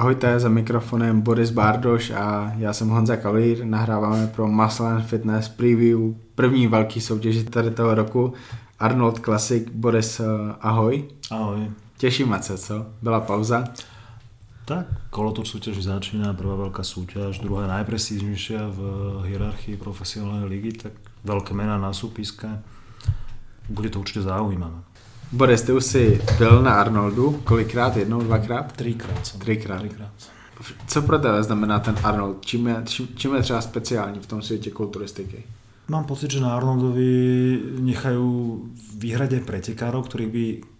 Ahojte, za mikrofonem Boris Bardoš a já jsem Honza Kalír, nahráváme pro Muscle & Fitness preview první velký soutěži tady toho roku, Arnold Classic. Boris, ahoj. Ahoj. Těšíme se, co? Byla pauza? Tak, Kolotoč súťaž začíná, prvá veľká súťaž, druhá najprestížnejšia v hierarchii profesionálnej ligy, tak veľké mená na súpiske. Bude to určite zaujímavé. Boris, ty už si byl na Arnoldu kolikrát? Jednou, dvakrát? Třikrát. Co pro tebe znamená ten Arnold? Čím je třeba speciální v tom světě kulturistiky? Mám pocit, že na Arnoldovi nechají výhradě pretekárov,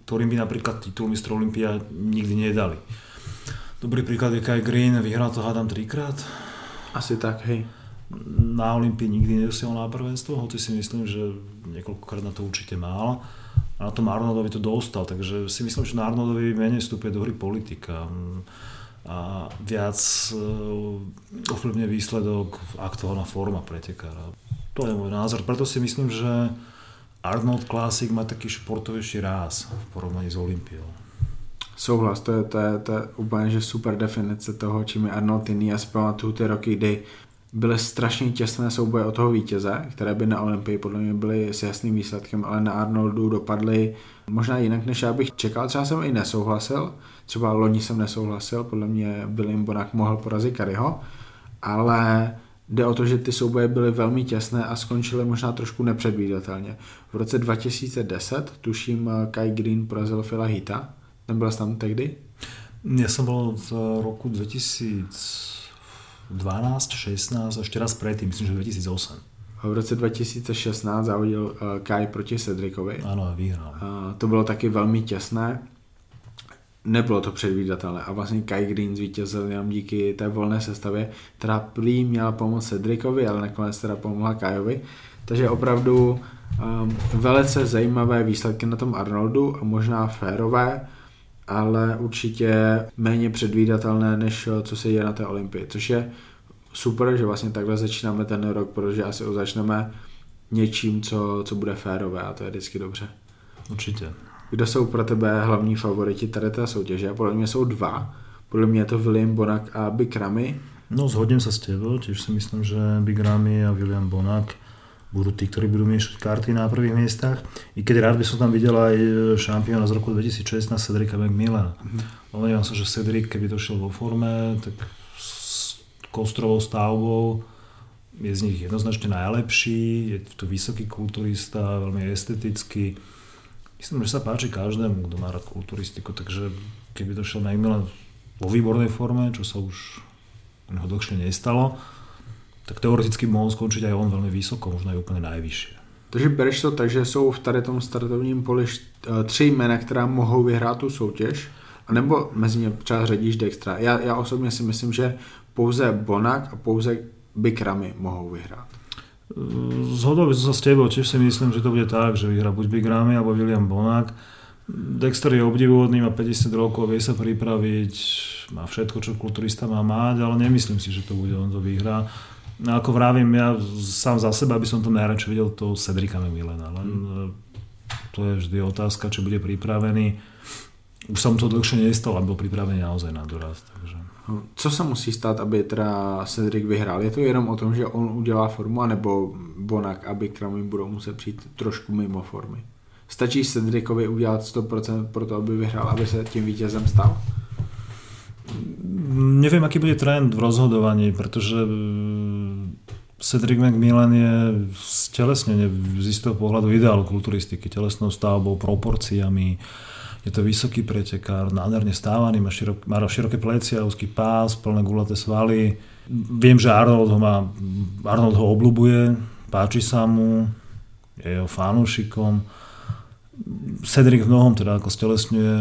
ktorým by napríklad titul mistra Olympia nikdy nedali. Dobrý príklad je Kai Green, vyhral to hádam 3-krát. Asi tak, hej. Na Olympii nikdy nedosiahol na prvenstvo, hoci si myslím, že niekoľkokrát na to určite mal. A na tom Arnoldovi to dostal, takže si myslím, že na Arnoldovi menej vstupuje do hry politika. A viac ovplyvňuje výsledok aktuálna forma pretekára. To je môj názor, preto si myslím, že Arnold Classic má taký športovejší ráz v porovnaní s Olympiou. Souhlas, to je úplně že super definice toho, čím je Arnold jiný. A zpamatuju ty roky, kdy byly strašně těsné souboje o toho vítěze, které by na Olympii podle mě byly s jasným výsledkem, ale na Arnoldu dopadly možná jinak, než já bych čekal. Třeba jsem i nesouhlasil, třeba loni jsem nesouhlasil, podle mě Bilim Bonak mohl porazit Curryho, ale jde o to, že ty souboje byly velmi těsné a skončily možná trošku nepředvídatelně. V roce 2010, tuším, Kai Green porazil Phila Heata. Nebyl jsi tam tehdy? Já jsem byl v roku 2012, 16 a ještě raz předtím, myslím, že 2008. V roce 2016 závodil Kai proti Cedrikovi. Ano, vyhrál. To bylo taky velmi těsné. Nebylo to předvídatelné a vlastně Kai Green zvítězil jenom díky té volné sestavě, která prý měla pomoct Cedrikovi, ale nakonec teda pomohla Kaiovi. Takže opravdu velice zajímavé výsledky na tom Arnoldu a možná férové, ale určitě méně předvídatelné, než co se děje na té Olympii. Což je super, že vlastně takhle začínáme ten rok, protože asi začneme něčím, co bude férové a to je vždycky dobře. Určitě. Kdo jsou pro tebe hlavní favoriti tady té soutěže? Podle mě jsou dva. Podle mě je to William Bonak a Big Ramy. No, zhodím se s tebou, tiež si myslím, že Big Ramy a William Bonak budú tí, ktorí budú miešať karty na prvých miestach. I keď rád by som tam videl aj šampióna z roku 2016, Cedrica McMillana. Domnievam sa, že Cedric, keby to šiel vo forme, tak s kostrovou stavbou je z nich jednoznačne najlepší. Je to vysoký kulturista, veľmi estetický. Myslím, že sa páči každému, kto má rád kulturistiku, takže keby to šiel McMillan vo výbornej forme, čo sa už ho dlhšie nestalo, tak teoreticky mohl skončit aj on velmi vysoko, možná i úplně nejvyšší. Takže bereš to tak, že jsou v tady tom startovním poli tři jména, která mohou vyhrát tu soutěž, anebo mezi ně třeba řadíš Dextra. Já osobně si myslím, že pouze Bonak a pouze Big Ramy mohou vyhrát. Zhodol by som sa s tebou, čiže si myslím, že to bude tak, že vyhrá buď Big Ramy alebo William Bonak. Dexter je obdivuhodný, má 50 rokov, vie sa pripraviť, má všetko, čo kulturista má mať, ale nemyslím si, že to bude on, to vyhrá. No ako vravím, ja sám za seba by som tam najradšej videl to s Cedricom Milena, len to je vždy otázka, či bude pripravený. Už sa mu to dlhšie nestalo, aby bol pripravený naozaj na doraz. Takže. Co se musí stát, aby teda Cedric vyhrál? Je to jenom o tom, že on udělá formu, nebo Bonak, aby Kramy budou muset přijít trošku mimo formy? Stačí Cedricovi udělat 100% pro to, aby vyhrál, aby se tím vítězem stal? Neviem, aký bude trend v rozhodovaní, pretože Cedric McMillan je stelesnenie z istého pohľadu ideálu kulturistiky, telesnou stavbou, proporciami. Je to vysoký pretekár, nádherne stávaný, má široké plecia, úzky pás, plné gulaté svaly. Viem, že Arnold ho obľubuje, páči sa mu, je jeho fanúšikom. Cedric v mnohom teda ako stelesňuje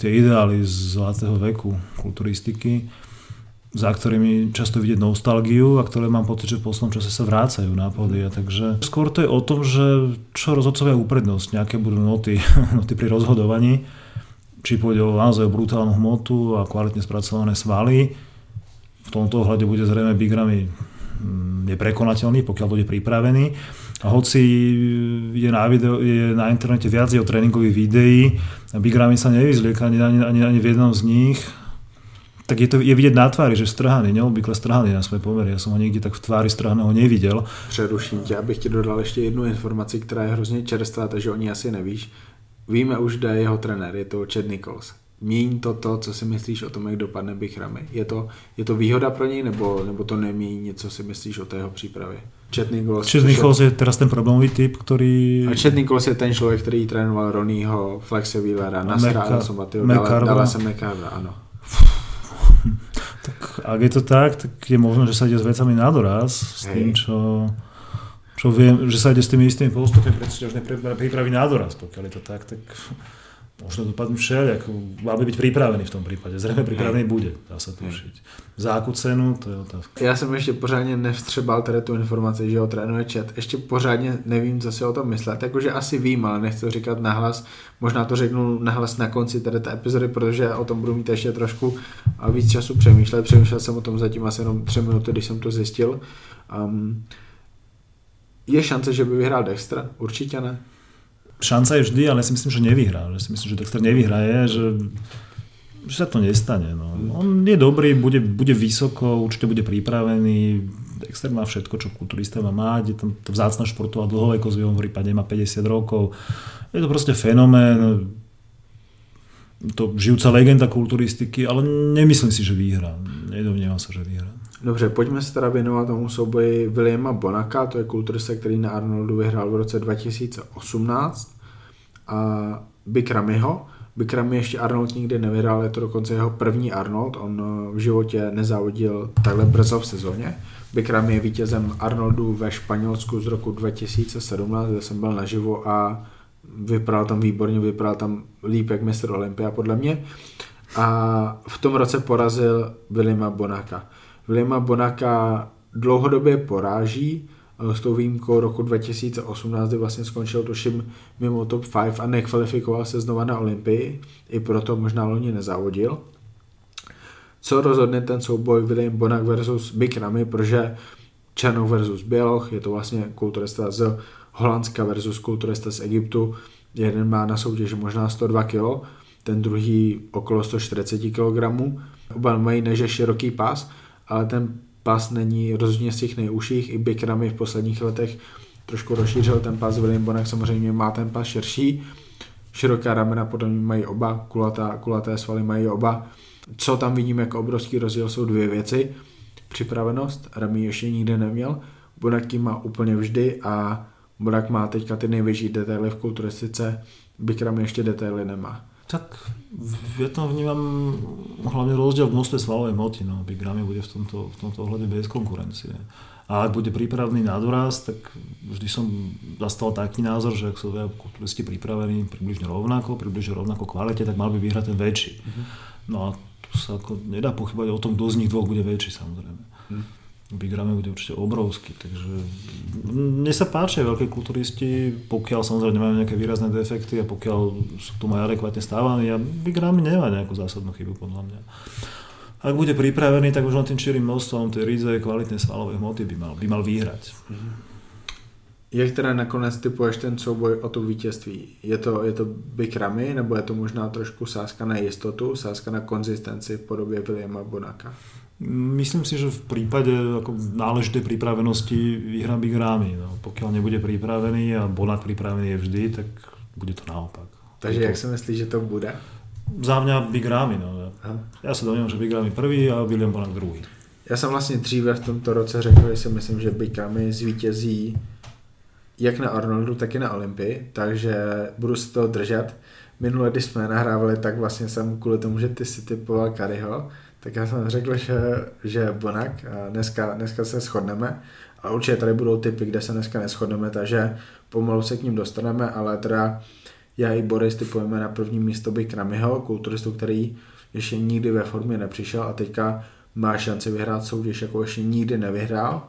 tie ideály z zlatého veku kulturistiky, za ktorými často vidieť nostalgiu a ktoré mám pocit, že v poslednom čase sa vrácajú na pódia. Takže skôr to je o tom, že čo rozhodcovia uprednostňujú, aké budú noty pri rozhodovaní, či pôjde o naozaj brutálnu hmotu a kvalitne spracované svaly. V tomto ohľade bude zrejme Big Ramy je prekonateľný, pokiaľ bude pripravený. A hoci je na internete viac jeho tréningových videí, Big Ramy sa nevyzlieka ani v jednom z nich. tak je to je vidět na tváři, že strhán je neobvykle strhaný na své poměry. Já jsem ho někdy tak v tváři strhaného neviděl. Přeruším tě, abych ti dodal ještě jednu informaci, která je hrozně čerstvá, takže o ní asi nevíš. Víme už, kde je jeho trenér, je to Chad Nichols. Mění to, co si myslíš o tom, jak dopadne Bichrami? Je to výhoda pro něj, nebo to nemění něco, si myslíš o té jeho přípravě? Chad Nichols je teraz ten problémový typ, který... A Chad Nichols je ten člověk, který trénoval Ronnieho, Flexe Wheelera, Nasra Al-Somatyho, Dallasa McCarvera, ano. Tak ak je to tak, tak je možno, že sa ide s vecami na doraz, s tým, čo viem, že sa ide s tými istými postupmi predsúťažnej prípravy na doraz, pokiaľ je to tak možno dopadnú všelijak, mal by byť pripravený v tom prípade, zrejme pripravený bude, dá sa tušiť. Za akú cenu, to je otázka. Já jsem ještě pořádně nevstřebal tady tu informaci, že ho trénuje Chad, ještě pořádně nevím, co si o tom myslet, jakože asi vím, ale nechci říkat nahlas, možná to řeknu nahlas na konci tady té epizody, protože o tom budu mít ještě trošku a víc času přemýšlel jsem o tom zatím asi jenom 3 minuty, když jsem to zjistil. Je šance, že by vyhrál Dextra? Určitě ne. Šanca je vždy, ale si myslím, že nevyhrá. Že si myslím, že Dexter nevyhraje, že sa to nestane. No. On je dobrý, bude vysoko, určite bude pripravený. Dexter má všetko, čo kulturista má mať. Je tam vzácna športová dlhovekosť, v jeho prípade má 50 rokov. Je to proste fenomén. To žijúca legenda kulturistiky, ale nemyslím si, že vyhrá. Nedomnievam sa, že vyhrá. Dobře, pojďme se teda věnovat tomu souboji Williama Bonaka, to je kulturista, který na Arnoldu vyhrál v roce 2018 a Bichramiho. Bichrami ještě Arnold nikdy nevyhrál, je to dokonce jeho první Arnold, on v životě nezávodil takhle brzo v sezóně. Bichrami je vítězem Arnoldu ve Španělsku z roku 2017, kde jsem byl naživo a vypadal tam výborně, vypadal tam líp jak mistr Olympia podle mě a v tom roce porazil Williama Bonaka. Williama Bonaka dlouhodobě poráží, s tou výjimkou roku 2018, kdy vlastně skončil tuším mimo top 5 a nekvalifikoval se znova na Olympii, i proto možná loni nezávodil. Co rozhodne ten souboj William Bonak versus Bichrami, protože Černou versus Běloch, je to vlastně kulturista z Holandska versus kulturista z Egyptu, jeden má na soutěži možná 102 kg, ten druhý okolo 140 kg, oba mají neže široký pás, ale ten pas není rozhodně z těch nejužších. I Bichrami v posledních letech trošku rozšířil ten pas. William Bonak samozřejmě má ten pas širší. Široká ramena podle mě mají oba, kulaté svaly mají oba. Co tam vidím jako obrovský rozdíl jsou dvě věci. Připravenost, Rami ještě nikde neměl. Bonak ji má úplně vždy a Bonak má teďka ty největší detaily v kulturistice. Bichrami ještě detaily nemá. Tak ja tam vnímam hlavne rozdiel v množstve svalovej moty. No. Bichrami bude v tomto ohľade bez konkurencie. A ak bude prípravný na doraz, tak vždy som zastal taký názor, že ak sú kulturisti pripravení približne rovnako kvalite, tak mal by vyhrať ten väčší. No a tu sa ako nedá pochybovať o tom, kto z nich dvoch bude väčší samozrejme. Bichrami bude určite obrovský, takže mne sa páčia veľké kulturisti, pokiaľ samozrejme nemajú nejaké výrazné defekty a pokiaľ sú tu aj adekvátne stávaní a Bichrami nemá nejakú zásadnú chybu podľa mňa. Ak bude pripravený, tak už len tým čirým množstvom tej rízej kvalitné svalové hmoty by mal vyhrať. Jak teda nakonec typuješ ten souboj o to vítězství? Je to Bichrami, nebo je to možná trošku sázka na jistotu, sázka na konzistenci v podobě Williama Bonaka? Myslím si, že v prípade ako náležitej pripravenosti vyhrá Bichrami. No, pokiaľ nebude pripravený a Bonak pripravený je vždy, tak bude to naopak. Takže jak si myslíš, že to bude? Za mňa Bichrami. No. Ja sa domnievam, že Bichrami prvý a William Bonak druhý. Ja som vlastne dříve v tomto roce řekl, že si myslím, že Bichrami zvítězí jak na Arnoldu, tak i na Olympii, takže budu se toho držet. Minule, když jsme nahrávali, tak vlastně jsem kvůli tomu, že ty si typoval Curryho, tak já jsem řekl, že Bonak, a dneska se shodneme, a určitě tady budou typy, kde se dneska neshodneme, takže pomalu se k ním dostaneme, ale teda já i Boris typujeme na první místo Bichramiho, kulturistu, který ještě nikdy ve formě nepřišel a teďka má šanci vyhrát soutěž, jako ještě nikdy nevyhrál.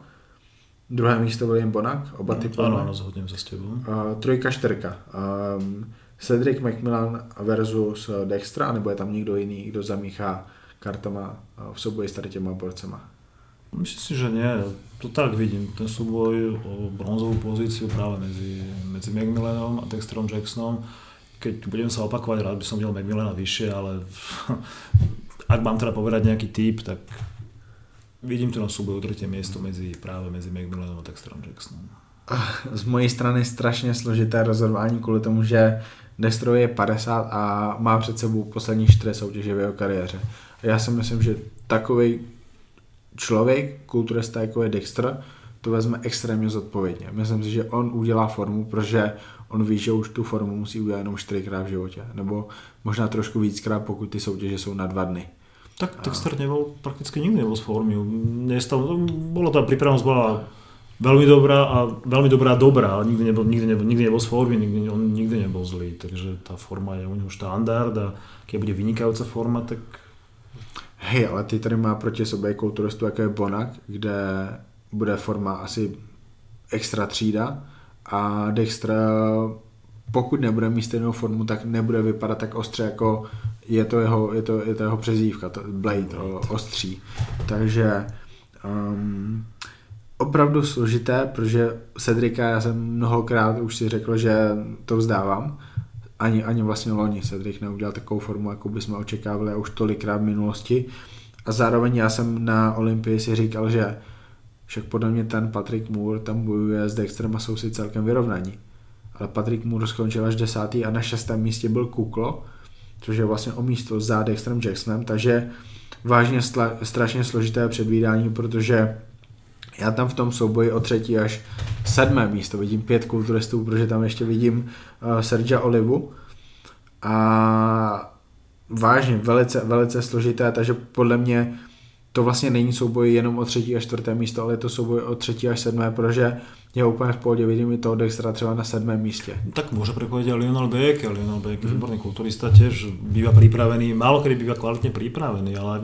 Druhé místo William Bonak, oba typy. Ano, rozhodně se s tebou. Trojka, čtyrka. Cedric McMillan versus Dextra, nebo je tam někdo jiný, kdo zamíchá kartama v souboji s tady těma borcema? Myslím si, že ne. To tak vidím. Ten souboj o bronzovou pozici právě mezi McMillanem a Dexterom Jacksonem. Keď budeme sa opakovať, rád by som videl McMillana vyššie, ale... A ak mám teda povedať nejaký typ, tak vidím to na súboju o tretie miesto práve medzi McMillanom a Dexterom Jacksonem. Z mojej strany strašně složité rozhodování kvůli tomu, že Dexter je 50 a má před sebou poslední 4 soutěže v jeho kariéře. Já si myslím, že takový člověk, kulturista jako je Dexter, to vezme extrémně zodpovědně. Myslím si, že on udělá formu, protože on ví, že už tu formu musí udělat jenom 4krát v životě. Nebo možná trošku víckrát, pokud ty soutěže jsou na 2 dny. Tak Dexter prakticky nikdy nebyl z formy. Přípravnost byla veľmi dobrá, nikdy nebol z formy, on nikdy nebol zlý, takže tá forma je u neho štandard a keď bude vynikajúca forma, tak... Hej, ale ty tady má proti sobě kulturistu, jako je Bonak, kde bude forma asi extra třída a Dexter, pokud nebude mít stejnou formu, tak nebude vypadat tak ostře, jako je to jeho přezdívka, to Blade, ostří, takže... Opravdu složité, protože Cedrika já jsem mnohokrát už si řekl, že to vzdávám. Ani vlastně loni Cedric neudělal takovou formu, jakou bychom očekávali už tolikrát v minulosti. A zároveň já jsem na Olympii si říkal, že však podle mě ten Patrick Moore tam bojuje s Dexterem a jsou si celkem vyrovnaní. Ale Patrick Moore skončil až 10. a na 6. místě byl Kuklo, což je vlastně o místo za Dexterem Jacksonem, takže vážně strašně složité předvídání, protože já tam v tom souboji o 3. až 7. místo vidím 5 kulturistů, protože tam ještě vidím Sergia Olivu. A vážně, velice, velice složité, takže podle mě to vlastně není souboj jenom o 3. až 4. místo, ale je to souboj o 3. až 7, protože je úplně v pohodě, vidím i toho Dextra třeba na 7. místě. Tak může překvapit Lionel Beck je výborný kulturista, těž bývá připravený, málo kdy bývá kvalitně připravený, ale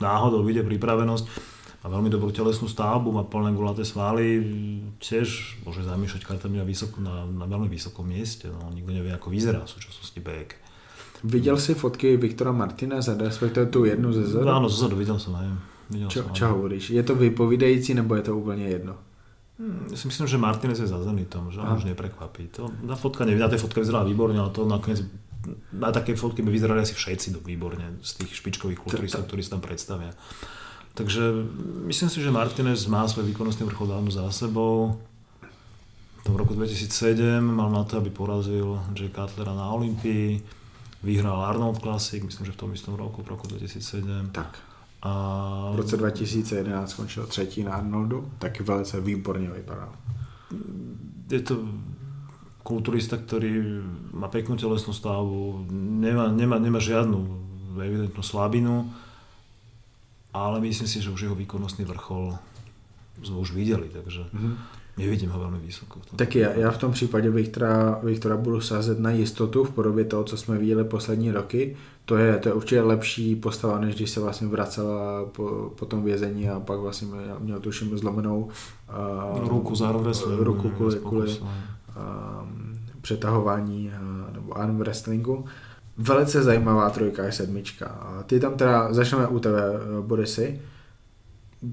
náhodou vyjde připravenost. Má veľmi dobrú telesnú stavbu, má plné gulaté svaly, tiež môže zamýšľať kartami na veľmi vysokom mieste, no nikto nevie ako vyzerá v súčasnosti Beck. Viděl si fotky Viktora Martineza, respektive tu jednu ze zadu? Áno, ze zadu, videl som, neviem. Čo hovoríš? Je to vypovídající, nebo je to úplne jedno? Ja si myslím, že Martinez je za Zenitom, že on už neprekvapí. Na tej fotke vyzerala výborne, ale to nakoniec na také fotky by vyzerali asi všetci výborne z tých špičkových kulturistov, ktorí sa tam predstavia. Takže myslím si, že Martinez má svoj výkonnostný vrchol dávno za sebou. V tom roku 2007 mal na to, aby porazil Jay Cutlera na Olympii. Vyhrál Arnold Classic, myslím, že v tom istom roku, v roku 2007. Tak. A... V roce 2011 skončil 3. na Arnoldu, taky velice výborně vypadal. Je to kulturista, ktorý má peknú telesnú stavbu, nemá žiadnu evidentnú slabinu. Ale myslím si, že už jeho výkonnostný vrchol jsme už viděli, takže nevidím ho velmi vysoko. Taky já v tom případě Viktora budu sázet na jistotu v podobě toho, co jsme viděli poslední roky. To je určitě lepší postava, než když se vlastně vracel po tom vězení a pak vlastně měl tuším zlomenou ruku kvůli přetahování nebo arm wrestlingu. Velice zajímavá 3. a 7. A ty tam teda, začneme u tebe, Borisy.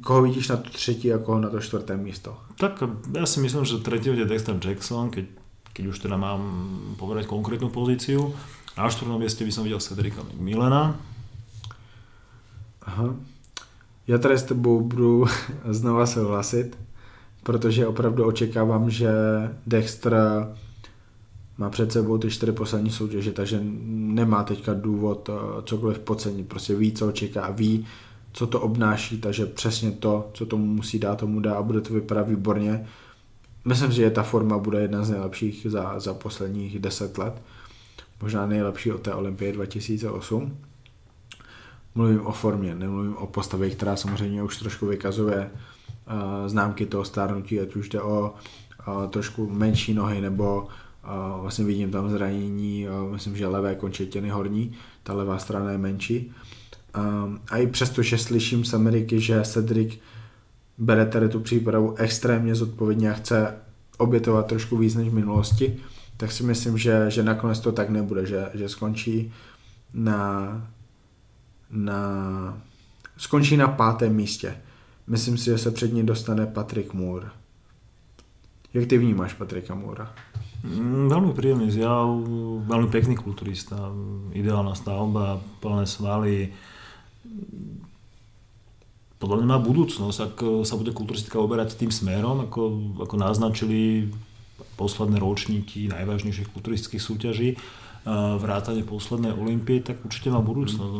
Koho vidíš na to 3. a koho na to 4. místo? Tak já si myslím, že 3. bude Dexter Jackson, keď už teda mám povedať konkrétnu pozíciu. Na 4. mieste by som videl Cedrika McMillana. Aha. Já tady s tebou budu znova souhlasit, protože opravdu očekávám, že Dexter má před sebou ty 4 poslední soutěže, takže nemá teďka důvod cokoliv podcenit, prostě ví, co čeká, ví, co to obnáší, takže přesně to, co tomu musí dát, tomu dá a bude to vypadat výborně. Myslím si, že ta forma bude jedna z nejlepších za posledních 10 let, možná nejlepší od té Olympie 2008. Mluvím o formě, nemluvím o postavě, která samozřejmě už trošku vykazuje známky toho stárnutí, ať už jde o trošku menší nohy nebo vlastně vidím tam zranění, myslím, že levé končetiny horní, ta levá strana je menší. A i přesto, že slyším z Ameriky, že Cedric bere tady tu přípravu extrémně zodpovědně a chce obětovat trošku víc než v minulosti, tak si myslím, že nakonec to tak nebude, že skončí na 5. místě. Myslím si, že se před ní dostane Patrick Moore. Jak ty vnímáš Patricka Moora? Veľmi príjemný zjav, veľmi pekný kulturista, ideálna stavba, plné svaly, podľa mňa má budúcnosť, ak sa bude kulturistika oberať tým smerom, ako naznačili posledné ročníky najvážnejších kulturistických súťaží, vrátane poslednej olympie, tak určite má budúcnosť.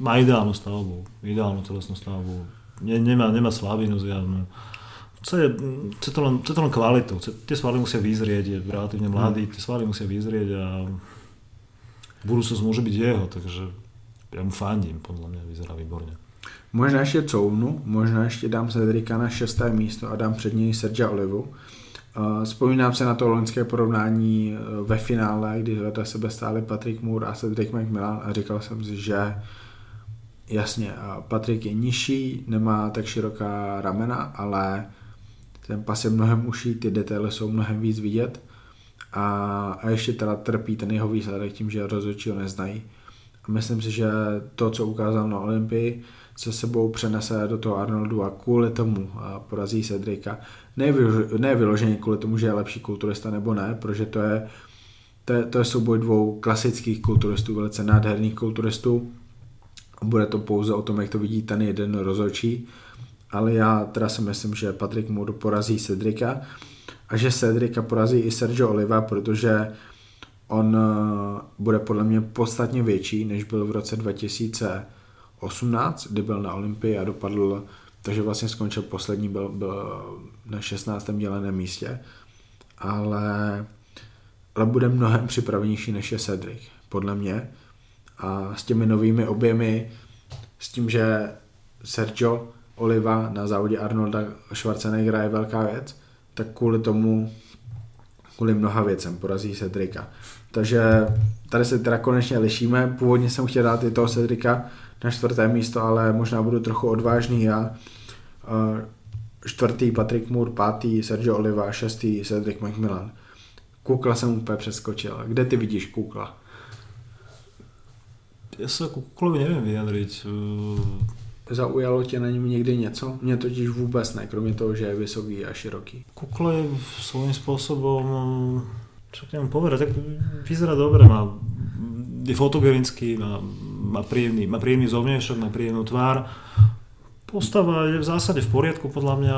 Má ideálnu stavbu, ideálnu telesnú stavbu. Nemá slabinu zjavnú. Chce to len kvalitu. Tie svaly musia vyzrieť, je relatívne mladý, tie svaly musia vyzrieť a budúcnosť môže byť jeho, takže ja mu fandím, podľa mňa vyzerá výborne. Možná ještě couvnu, možná ještě dám Cedrika na 6. místo a dám před něj Sergea Olivu. Vzpomínám se na to loňské porovnání ve finále, kdy vedle sebe stáli Patrick Moore a Cedric McMillan a říkal jsem si, že jasně, Patrick je nižší, nemá tak široká ramena, ale ten pas je mnohem uší, ty detaily jsou mnohem víc vidět a ještě teda trpí ten jeho výsledek tím, že rozhodčí ho neznají. A myslím si, že to, co ukázal na Olympii, se sebou přenese do toho Arnoldu a kvůli tomu porazí Cedrika. Ne vyloženě kvůli tomu, že je lepší kulturista nebo ne, protože to je souboj dvou klasických kulturistů, velice nádherných kulturistů. Bude to pouze o tom, jak to vidí ten jeden rozhodčí, ale já teda si myslím, že Patrick Moore porazí Cedrika a že Cedrika porazí i Sergio Oliva, protože on bude podle mě podstatně větší, než byl v roce 2018, kdy byl na Olympii a dopadl, takže vlastně skončil poslední, byl na 16. děleném místě, ale bude mnohem připravenější, než je Cedric, podle mě. A s těmi novými objemy, s tím, že Sergio Oliva na závodě Arnolda Schwarzeneggera je velká věc, tak kvůli mnoha věcem porazí Cedrika. Takže tady se teda konečně lišíme. Původně jsem chtěl dát i toho Cedrika na 4. místo, ale možná budu trochu odvážný já. 4. Patrick Moore, 5. Sergio Oliva a 6. Cedric McMillan. Kukla jsem úplně přeskočil. Kde ty vidíš Kukla? Já se Kuklovi nevím vyjadřit. Zaujalo tě na něm někdy něco? Mě totiž vůbec ne, kromě toho, že je vysoký a široký. Kukla je svojím způsobem, čo k němu povedať, tak vyzerá dobre, je fotogenický, má príjemný zovňajšok, má príjemnú tvár. Postava je v zásade v poriadku, podľa mňa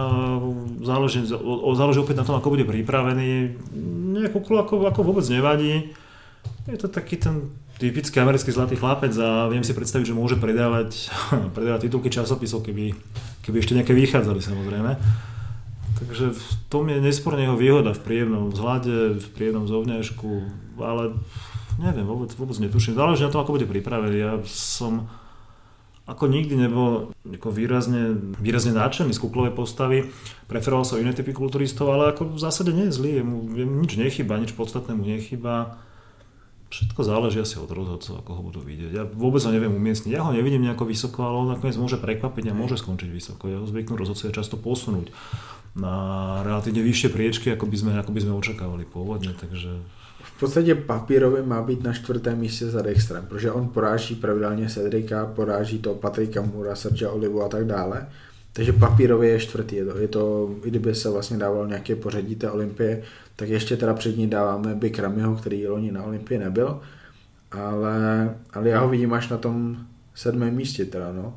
záleží opäť na tom, ako bude pripravený. Mne Kukla ako vôbec nevadí. Je to taký ten typický americký zlatý chlapec a viem si predstaviť, že môže predávať titulky časopisov, keby ešte nejaké vychádzali, samozrejme. Takže v tom je nesporne jeho výhoda v príjemnom vzhľade, v príjemnom zovňažku, ale neviem, vôbec netuším. Záleží na tom, ako bude pripravený. Ja som ako nikdy nebol výrazne nadšený z Kuklovej postavy. Preferoval som iné typy kulturistov, ale ako v zásade nie je zlý. Jemu nič nechýba, nič podstatné mu nechýba. Všetko záleží asi od rozhodcov, ako ho budú vidieť. Ja vôbec ho neviem umiestniť. Ja ho nevidím nejako vysoko, ale on nakoniec môže prekvapiť a môže skončiť vysoko. Ja ho zvyknú rozhodcovia často posunúť na relatívne vyššie priečky, ako by sme očakávali pôvodne. Takže v podstatě papírově má být na 4. místě za Dextrem, protože on poráží pravidelně Cedrika, poráží toho Patricka Moora, Sergea Olivu a tak dále. Takže papírově je 4. Je to, i kdyby se vlastně dával nějaké pořadí té Olympie, tak ještě teda před ní dáváme Bikramiho, který loni na Olympii nebyl, ale já ho vidím až na tom 7. místě teda, no.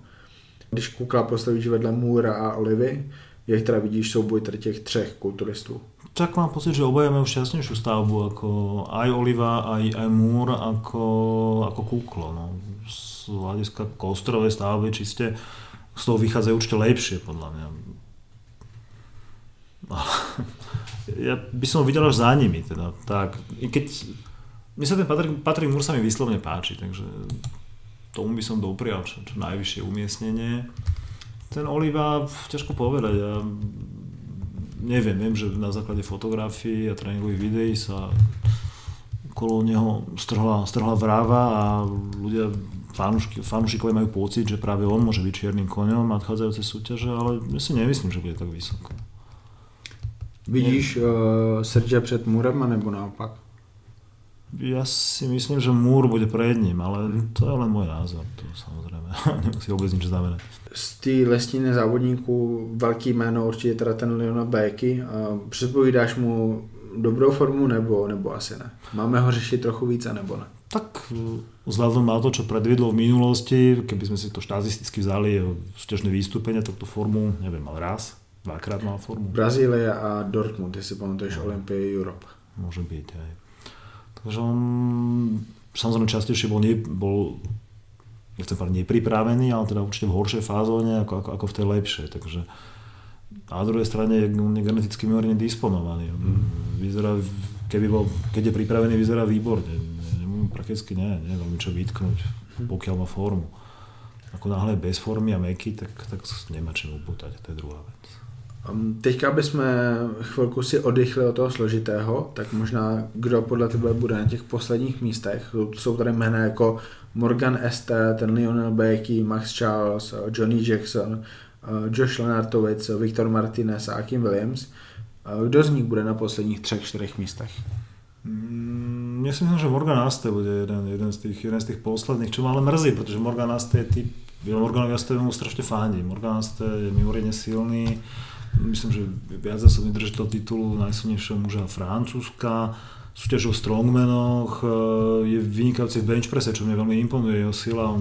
Když Kukla postavíš vedle Moora a Olivy, jak teda vidíš souboj těch 3 kulturistů? Tak mám pocit, že oboje majú šťastnejšiu stavbu, ako aj Oliva, aj Moore, ako Kuklo. No. Z hľadiska kostrovej stavby čiste z toho vychádzajú určite lepšie, podľa mňa. Ja by som videl až za nimi. Teda. Tak, i keď mne sa ten Patrick Moore sa mi výslovne páči, takže tomu by som doprial čo najvyššie umiestnenie. Ten Oliva, ťažko povedať, ja neviem, že na základe fotografií a tréningových videí sa okolo neho strhla vráva a ľudia, fanúšikové majú pocit, že práve on môže byť čiernym koňom a nadchádzajúce súťaže, ale ja si nemyslím, že bude tak vysoko. Vidíš Sergea pred Moorem, nebo naopak? Ja si myslím, že Moore bude pred ním, ale to je len môj názor, to samozrejme nemusí vôbec nič znamenať. Z té listiny závodníků velký jméno určitě teda ten Leona Bajky. Předpovídáš mu dobrou formu nebo asi ne? Máme ho řešit trochu víc, nebo ne? tak vzhľadom na to, čo predviedlo v minulosti, keby sme si to štatisticky vzali, súťažné vystúpenie, takto formu, neviem, mal raz, dvakrát mal formu. Brazília a Dortmund, jestli pamätáš Olympia Europe. Môže byť aj. Takže on samozrejme častejšie bol nechcem povedať nepripravený, ale teda určite v horšej fázone ako v tej lepšej, takže a na druhej strane on je geneticky mimoriadne disponovaný. Vyzerá, keď je pripravený, vyzerá výborne. Prakticky nie veľmi čo vytknúť, pokiaľ má formu. Ako náhle bez formy a meky, tak nemá čím upútať, to je druhá věc. Teďka bychom chvilku si oddychli od toho složitého, tak možná kdo podle tebe bude na těch posledních místech. Jsou tady jména jako Morgan Este, ten Lionel Baky, Max Charles, Johnny Jackson, Josh Lenartovec, Viktor Martinez a Akim Williams. Kdo z nich bude na posledních 3-4 místech? Ja si myslím, že Morgan Aste bude jeden z tých posledných, čo ma ale mrzí, pretože Morgan Aste je typ, Morganovi Astemu strašne fandím. Morgan Aste je mimoriadne silný, myslím, že viacnásobný držiteľ titulu najsilnejšieho muža Francúzska, súťaž o strongmanoch, je vynikajúci v benchpresse, čo mne veľmi imponuje jeho sila.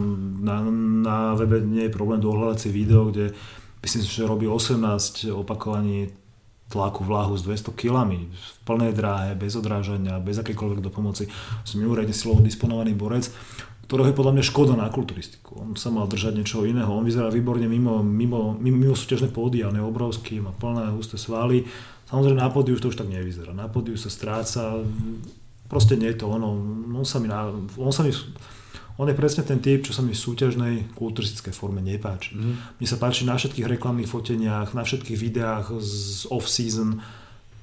Na webe nie je problém dohľadať si video, kde myslím, že robí 18 opakovaní tlaku vláhu s 200 kilami, v plnej dráhe, bez odrážania, bez akékoľvek dopomoci. Som mimoriadne silovo disponovaný borec, ktorého je podľa mňa škoda na kulturistiku. On sa mal držať niečoho iného, on vyzerá výborne mimo súťažné pódy, on je obrovský, má plné husté svaly. Samozrejme na pódiu to už tak nevyzerá, na pódiu sa stráca, proste nie je to ono. On je presne ten typ, čo sa mi v súťažnej kulturistickej forme nepáči. Mne sa páči na všetkých reklamných foteniach, na všetkých videách z off-season,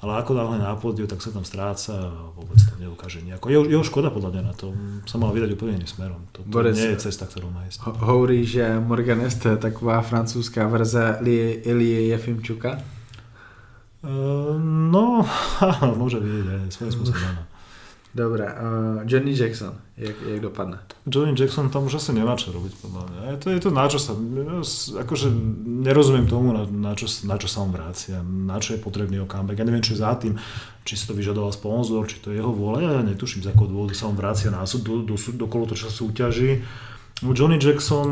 ale ako dáhle na pódiu, tak sa tam stráca a vôbec to neukáže nejako. Jeho škoda podľa mňa na to sa mala vydať úplne iným smerom. To nie je cesta, ktorú má ísť. Hovorí, že Morgan Este je taková francúzská verze Ilie Jefimčuka? No, môže byť, svojím spôsobom. Dobrá, Johnny Jackson, jak dopadne? Johnny Jackson tam už asi nemá čo robiť podľa mňa. Je to na čo sa, akože nerozumiem tomu, na čo sa on vrácia, na čo je potrebný jeho comeback. Ja neviem, čo je za tým, či si to vyžadoval sponzor, či to je jeho vôľa, ja netuším, z akého dôvodu sa on vrácia do kolotoča súťaži. Johnny Jackson,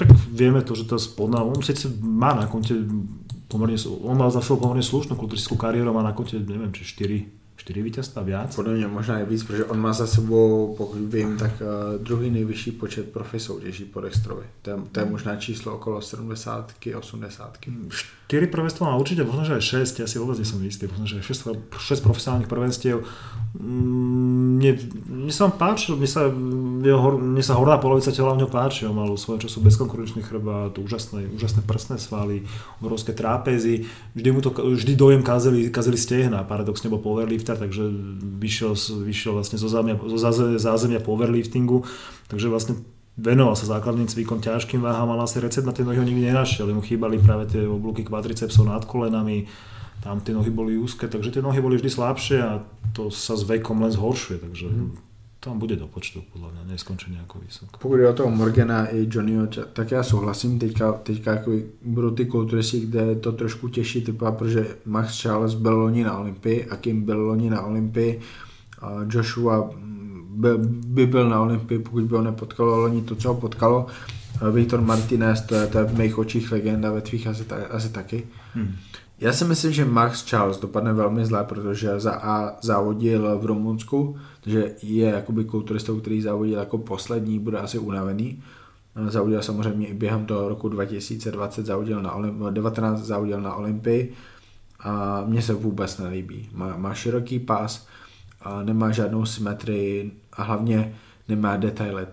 tak vieme to, že tá spodná, on sice má na konte, on mal za sebou pomerne slušnú kulturistickú kariéru, má na konte, neviem, či 4 vítězství viac. Podle mě možná je víc, protože on má za sebou, pokud vím, tak druhý nejvyšší počet profi soutěží po Dextrovi. To je možná číslo okolo 70-ky, 80-ky. 4 prvenstva má určite, možno, že aj 6, ja si vôbec nie som istý, možno, že 6 profesionálnych prvenstiev. Mne sa vám páčil, mne sa horná polovica tela v ňom páči, on mal svojho času bezkonkurenčný chrbát, úžasné prsné svaly, obrovské trápezy, vždy dojem kazili stehna, paradoxne bol powerlifter, takže vyšiel vlastne zo zázemia powerliftingu, takže vlastne venoval sa základným cvikom, ťažkým váhám, ale asi recept na tie nohy ho nikdy nenašiel. Mu chýbali práve tie oblúky kvadricepsov nad kolenami, tam tie nohy boli úzke, takže tie nohy boli vždy slabšie a to sa s vekom len zhoršuje, takže tam bude do počtu, podľa mňa, neskončí nejako vysoko. Pokud je o toho Morgana i Johnnyho, tak ja souhlasím, teďka budú ty kulturisty, kde to trošku těžší typa, protože Max Charles byl loni na Olympii, Akim byl loni na Olympii, Joshua by byl na Olympii, pokud by ho nepotkalo loni to, co ho potkalo. Viktor Martinez, to je v mých očích legenda, ve tvých asi taky. Já si myslím, že Max Charles dopadne velmi zle, protože závodil v Rumunsku, takže je jakoby kulturistou, který závodil jako poslední, bude asi unavený. Závodil samozřejmě i během toho roku 2020, 19 závodil na Olympii a mně se vůbec nelíbí. Má široký pás, a nemá žádnou symetrii a hlavně nemá detaily.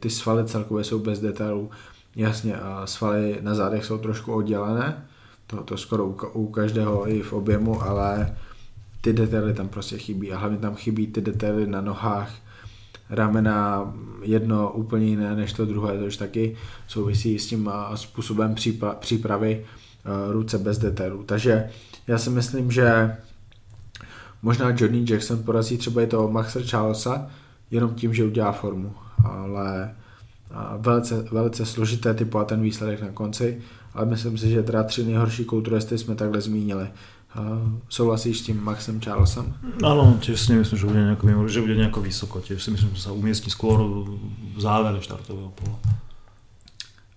Ty svaly celkově jsou bez detailů. Jasně, a svaly na zádech jsou trošku oddělené, to skoro u každého i v objemu, ale ty detaily tam prostě chybí a hlavně tam chybí ty detaily na nohách, ramena, jedno úplně jiné než to druhé, což taky souvisí s tím způsobem přípravy, ruce bez detailů. Takže já si myslím, že možná Johnny Jackson porazí třeba i toho Maxa Charlesa jenom tím, že udělá formu, ale velice, velice složité typu a ten výsledek na konci, ale myslím si, že teda 3 nejhorší kulturisty jsme takhle zmínili. Souhlasíš s tím Maxem Charlesem? Ano, tiež si nemyslím, že bude nejako vysoko. Tiež si myslím, že sa umiestní skôr v závere štartového pola.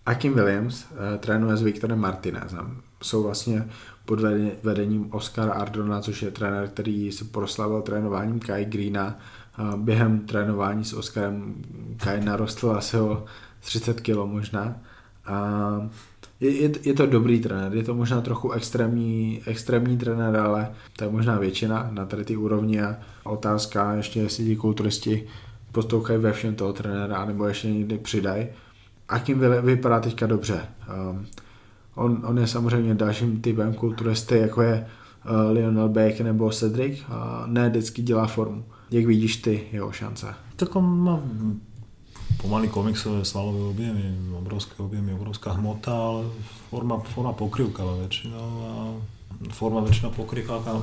Akim Williams trénuje s Viktorem Martinezem. Jsou vlastně pod vedením Oscara Ardona, což je trenér, který se proslavil trénováním Kai Greena. Během trénování s Oscarem Kai narostl asi o 30 kg možná. Je to dobrý trenér, je to možná trochu extrémní trenér, ale to je možná většina na tady ty úrovni. A otázka ještě, jestli ti kulturisti postouchají ve všem toho trenéra, nebo ještě někdy přidají. Akim vypadá teďka dobře. On je samozřejmě dalším typem kulturisty, jako je Lionel Beck nebo Cedric. Ne vždycky dělá formu. Jak vidíš ty jeho šance? Tak on má pomalý komiksové svalové objemy, obrovské objemy, obrovská hmota, ale forma pokrývkava väčšinou. A forma väčšinou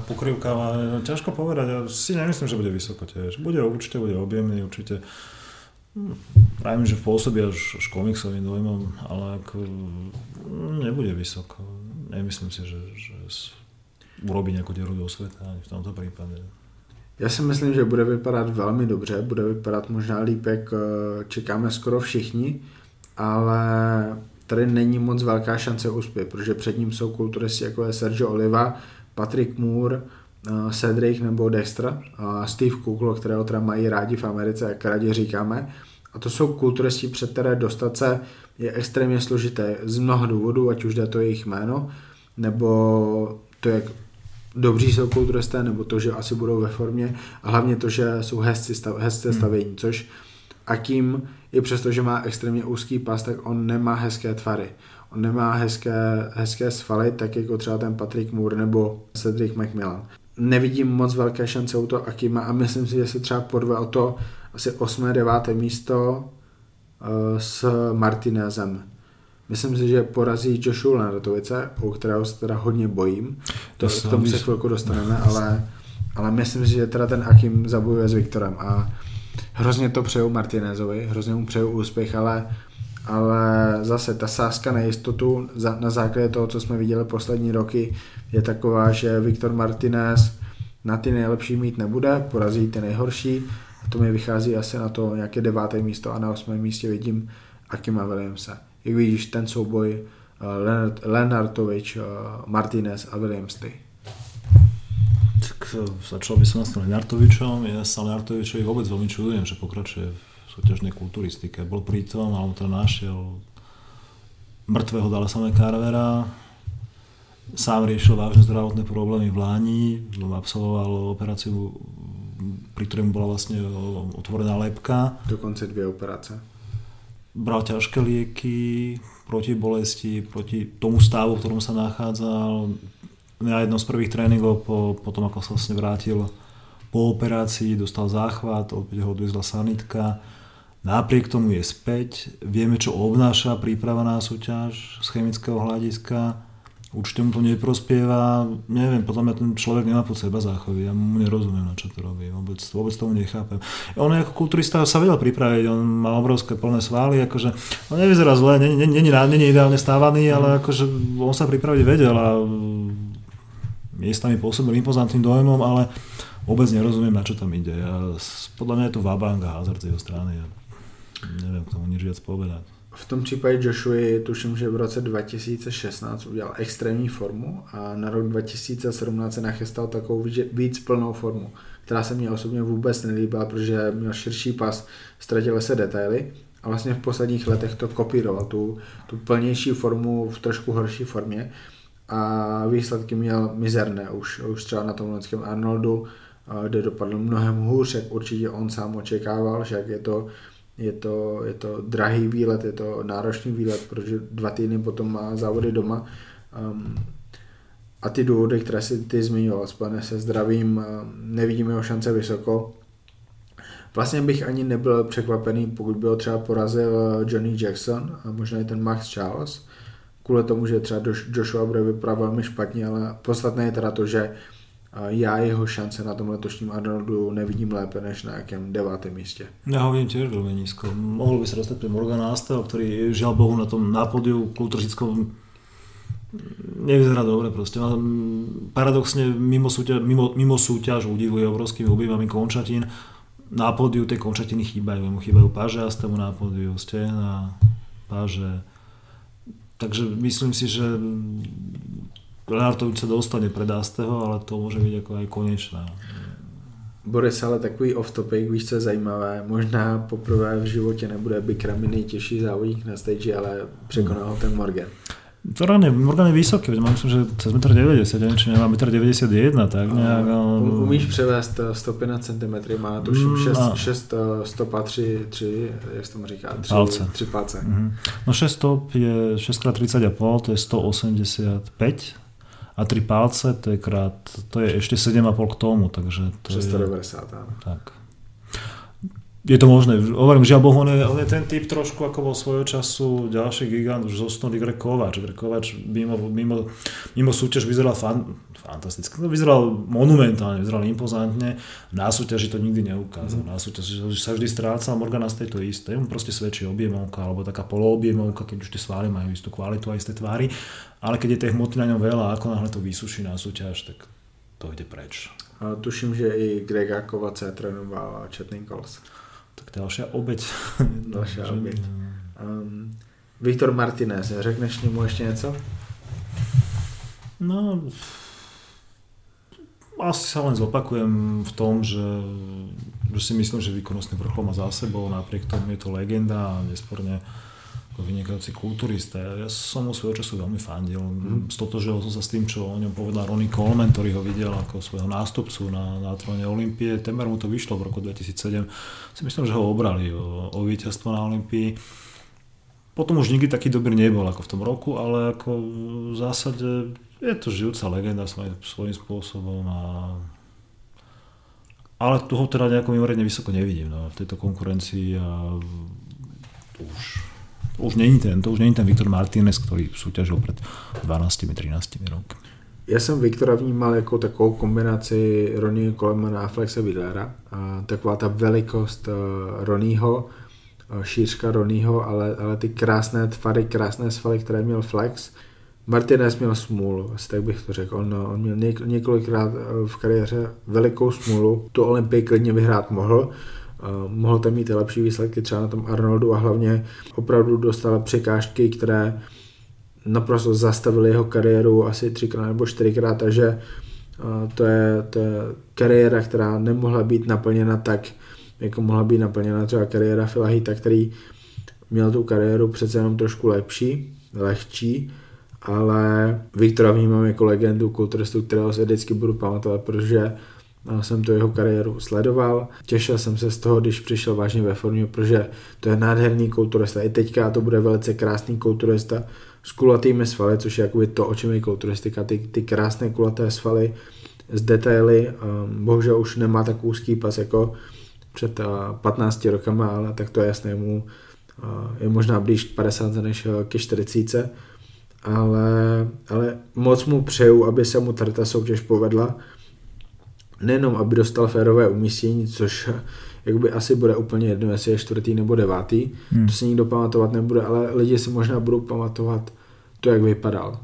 pokrývkava, ťažko povedať. Ja si nemyslím, že bude vysoko tiež. Bude objemný, určite. Pravím, že pôsobí až komiksovým dojmom, ale ako nebude vysoko. Nemyslím si, že urobí nejakú dieru do sveta ani v tomto prípade. Já si myslím, že bude vypadat velmi dobře, bude vypadat možná líp, jak čekáme skoro všichni, ale tady není moc velká šance uspět, protože před ním jsou kulturisti jako je Sergio Oliva, Patrick Moore, Cedric nebo Dexter, Steve Kuklo, kterého teda mají rádi v Americe, jak rádi říkáme. A to jsou kulturisti, před které dostat se je extrémně složité z mnoha důvodů, ať už jde to jejich jméno, nebo to, jak dobří jsou kulturisté, nebo to, že asi budou ve formě, a hlavně to, že jsou hezce stavění, což Akim, i přesto, že má extrémně úzký pas, tak on nemá hezké tvary. On nemá hezké svaly, tak jako třeba ten Patrick Moore nebo Cedric McMillan. Nevidím moc velké šance u toho Akima a myslím si, že se třeba podve o to asi 8. 9. místo s Martinezem. Myslím si, že porazí Joshua Lenartovice, u kterého se teda hodně bojím. K tomu se chvilku dostaneme, ale myslím si, že teda ten Akim zabojuje s Viktorem. A hrozně to přeju Martinezovi, hrozně mu přeju úspěch, ale zase ta sázka na jistotu na základě toho, co jsme viděli poslední roky, je taková, že Viktor Martinez na ty nejlepší mít nebude, porazí ty nejhorší. A to mi vychází asi na to nějaké 9. místo a na 8. místě vidím Akima Williamse. Jak vidíš ten souboj Lenartovič, Martinez a Williams ty? Tak začal by som s Lenartovičom. Ja sa Lenartovičovi vôbec veľmi čudujem, že pokračuje v súťažnej kulturistike. Bol pritom, alebo to našiel mŕtvého Dallasana Carvera. Sám riešil vážne zdravotné problémy v Lani. Absolvoval operáciu, pri ktorej mu bola vlastne otvorená lebka. Dokonce 2 operácie. Bral ťažké lieky proti bolesti, proti tomu stavu, v ktorom sa nachádzal. Na jednom z prvých tréningov po tom, ako sa vlastne vrátil po operácii, dostal záchvat, opäť ho odviezla sanitka. Napriek tomu je späť. Vieme, čo obnáša príprava na súťaž z chemického hľadiska. Určite mu to neprospieva. Neviem, podľa mňa ten človek nemá pod seba záchovy. Ja mu nerozumiem, na čo to robí. Vôbec tomu nechápem. On ako kulturista sa vedel pripraviť. On má obrovské plné svaly. Akože, on nevyzerá zle, nie je ideálne stávaný, ale akože, on sa pripraviť vedel a miestami pôsobil impozantným dojmom, ale vôbec nerozumiem, na čo tam ide. A podľa mňa je to vabang a hazard z jeho strany. Ja neviem k tomu nič viac povedať. V tom případě Joshua tuším, že v roce 2016 udělal extrémní formu a na rok 2017 se nachystal takovou víc plnou formu, která se mně osobně vůbec nelíbila, protože měl širší pas, ztratily se detaily a vlastně v posledních letech to kopíroval, tu plnější formu v trošku horší formě a výsledky měl mizerné, už třeba na tom loňském Arnoldu, kde dopadl mnohem hůř, jak určitě on sám očekával, že jak je to drahý výlet, je to náročný výlet, protože 2 týdny potom má závody doma. A ty důvody, které si ty zmiňoval, spojené se zdravím, nevidím jeho šance vysoko. Vlastně bych ani nebyl překvapený, pokud by ho třeba porazil Johnny Jackson a možná i ten Max Charles. Kvůli tomu, že třeba Joshua bude vypadat velmi špatně, ale podstatné je teda to, že já jeho šance na tom letošním Arnoldu nevidím lépe než na jakém 9. místě. Já ho vidím těž velmi nízko. Mohl by se dostat pri Morgana Astel, který žiaľ Bohu na tom nápodiu kulturistickou nevyzerá dobre proste. Paradoxne mimo súťaž udivuje obrovskými objemami končatín. Na pódiu tie končatiny chýbajú. Mu chýbajú páže a stému na pódiu, stehná, páže. Takže myslím si, že Lenartovič se dostane pred Astého, ale to může být jako aj konečná. Boris, ale takový off-topic, víš, co je zajímavé. Možná poprvé v životě nebude Bikram nejtěžší závodník na stage, ale překonal ho ten Morgan. To ráne, Morgan je vysoký, mám myslím, že cez 1,90 m, či nemám 1,91 m, tak nějak. Umíš převést stopy na centimetry, má tuším 6 stopa 3, jak se tomu říká, 3 palce. Mm-hmm. No 6 stop je 6x30,5, to je 185 a 3 palce, to je krát, to je ještě 7,5 k tomu, takže to 690, je, tak. Je to možné, hovorím, žiaľ Bohu, on je ten typ trošku ako bol svojho času ďalší gigant už zostal Greg Kovač. Greg Kovač mimo súťaž vyzeral fantasticky, vyzeral monumentálne, vyzeral impozantne, na súťaži to nikdy neukázal, na súťaži sa vždy strácal, Morgan na to isté, on proste svedčí objemovka alebo taká poloobjemovka, keď už tie svály majú istú kvalitu a isté tvári, ale keď je tej hmoty na ňom veľa, ako náhle to vysuší na súťaž, tak to ide preč. A tuším, že i Grega Kovace trénoval Chetney Coles. Tak další oběť. Další oběť. Viktor Martinez, řekneš mu ještě něco? No, asi se len zopakujem v tom, že si myslím, že výkonnostný vrchol má za sebou, napriek tomu je to legenda a nesporně vynikajúci kulturista. Ja som mu svojho času veľmi fandil. Stotožil som sa s tým, čo o ňom povedal Ronnie Coleman, ktorý ho videl ako svojho nástupcu na tróne Olympie. Temer mu to vyšlo v roku 2007. Si myslím, že ho obrali o víťazstvo na Olympii. Potom už nikdy taký dobrý nebol ako v tom roku, ale ako v zásade je to žijúca legenda svojím spôsobom. Ale toho teda nejako mimoriadne vysoko nevidím v tejto konkurencii. A to už není ten Viktor Martinez, který soutěžil před 12-13 roky. Já jsem Viktora vnímal jako takovou kombinaci Ronnie Colemana a Flexa Wheelera. Taková ta velikost Ronnieho, šířka Ronnieho, ale ty krásné tvary, krásné svaly, které měl Flex. Martinez měl smůlu, asi tak bych to řekl. On měl několikrát v kariéře velikou smůlu. Tu Olympii klidně vyhrát mohl. Mohl tam mít lepší výsledky třeba na tom Arnoldu a hlavně opravdu dostal překážky, které naprosto zastavily jeho kariéru asi 3x nebo 4x, takže to je kariéra, která nemohla být naplněna tak, jako mohla být naplněna třeba kariéra Phila Heata, který měl tu kariéru přece jenom trošku lehčí, ale Viktora vnímám jako legendu, kulturistu, kterého se vždycky budu pamatovat, protože jsem tu jeho kariéru sledoval. Těšil jsem se z toho, když přišel vážně ve formě, protože to je nádherný kulturista. I teďka to bude velice krásný kulturista s kulatými svaly, což je jakoby to, o čem je kulturistika. Ty krásné kulaté svaly s detaily. Bohužel už nemá tak úzký pas jako před 15 rokama, ale tak to je jasné, mu je možná blíž k 50 než ke 40. Ale moc mu přeju, aby se mu tady ta soutěž povedla. Nejenom, aby dostal férové umístění, což jakoby asi bude úplně jedno, jestli je 4. nebo 9. To si nikdo pamatovat nebude, ale lidi si možná budou pamatovat to, jak vypadal.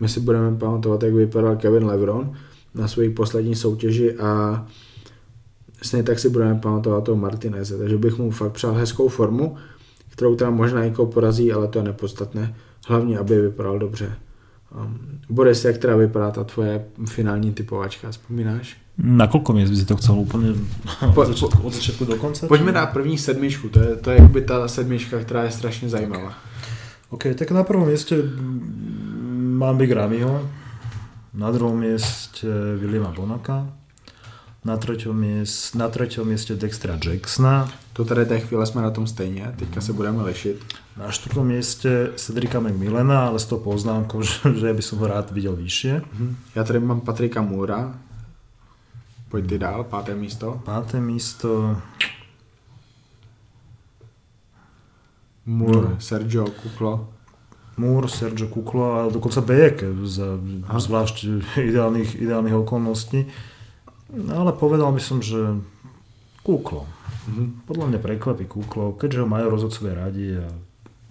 My si budeme pamatovat, jak vypadal Kevin Levron na své poslední soutěži a snad tak si budeme pamatovat toho Martineze. Takže bych mu fakt přál hezkou formu, kterou tam možná někoho porazí, ale to je nepodstatné. Hlavně, aby vypadal dobře. Boris, jak teda vypadá ta tvoje finální typováčka, vzpomínáš? Na kolko měst by si to chcel úplně od začátku do konce? Pojďme na první sedmičku, to je jakoby ta sedmička, která je strašně zajímavá. Okay, tak na prvom městě mám Bigramiho, na druhém městě Williama Bonaka, na třetím městě Dextera Jacksona. To tady té chvíle jsme na tom stejně, teďka se budeme lešit. Na čtvrtém městě Cedrika McMillana, ale s tou poznámkou, že bych ho rád viděl výše. Já tady mám Patricka Moora. Pojď ty dál, páté místo. Moore, Sergio Kuklo a dokonce Bejek za zvlášť ideálnych okolností. Ale povedal by som, že Kuklo. Podľa mňa prekvapí Kuklo, keďže ho majú rozhodcovia radi a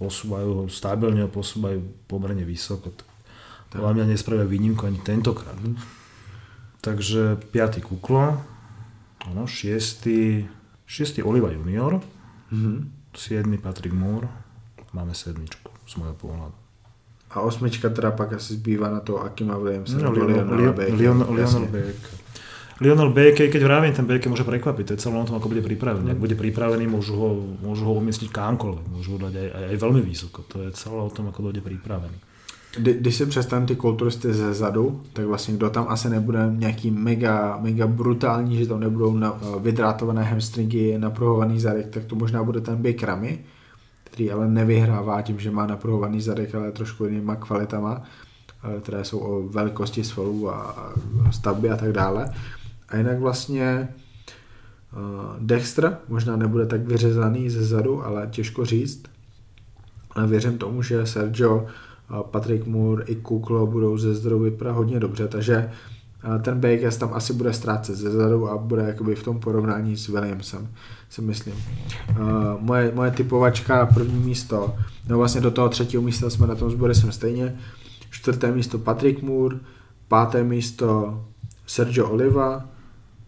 posúvajú ho stabilne, posúvajú pomerne vysoko. Podľa mňa nespravia výnimku ani tentokrát. Takže 5. Kuklo, 6. Oliva junior, 7. Patrick Moore, máme 7. z mojho pohľadu. A 8. teda pak asi zbýva na to, aký má vlivem sa. Lionel Baker, keď vravím, ten Baker môže prekvapiť, to je celé o tom, ako bude pripravený. Ak bude pripravený, môžu ho umiestniť kámkoľvek, môžu ho dať aj veľmi vysoko. To je celé o tom, ako bude pripravený. Když se přestane ty kulturisty ze zadu, tak vlastně kdo tam asi nebude nějaký mega brutální, že tam nebudou vydrátované hamstringy, napruhovaný zadek, tak to možná bude ten Baker Ramy, který ale nevyhrává tím, že má napruhovaný zadek, ale trošku jinýma kvalitama, které jsou o velikosti svalů a stavby a tak dále. A jinak vlastně Dexter možná nebude tak vyřezaný ze zadu, ale těžko říct. Ale věřím tomu, že Sergio, Patrick Moore i Kuklo budou ze zadu vypadat hodně dobře, takže ten Bakers tam asi bude ztrácet ze zadu a bude jakoby v tom porovnání s Williamsem, si myslím. Moje typovačka první místo, no vlastně do toho 3. místa jsme na tom s Borisem stejně, 4. místo Patrick Moore, 5. místo Sergio Oliva,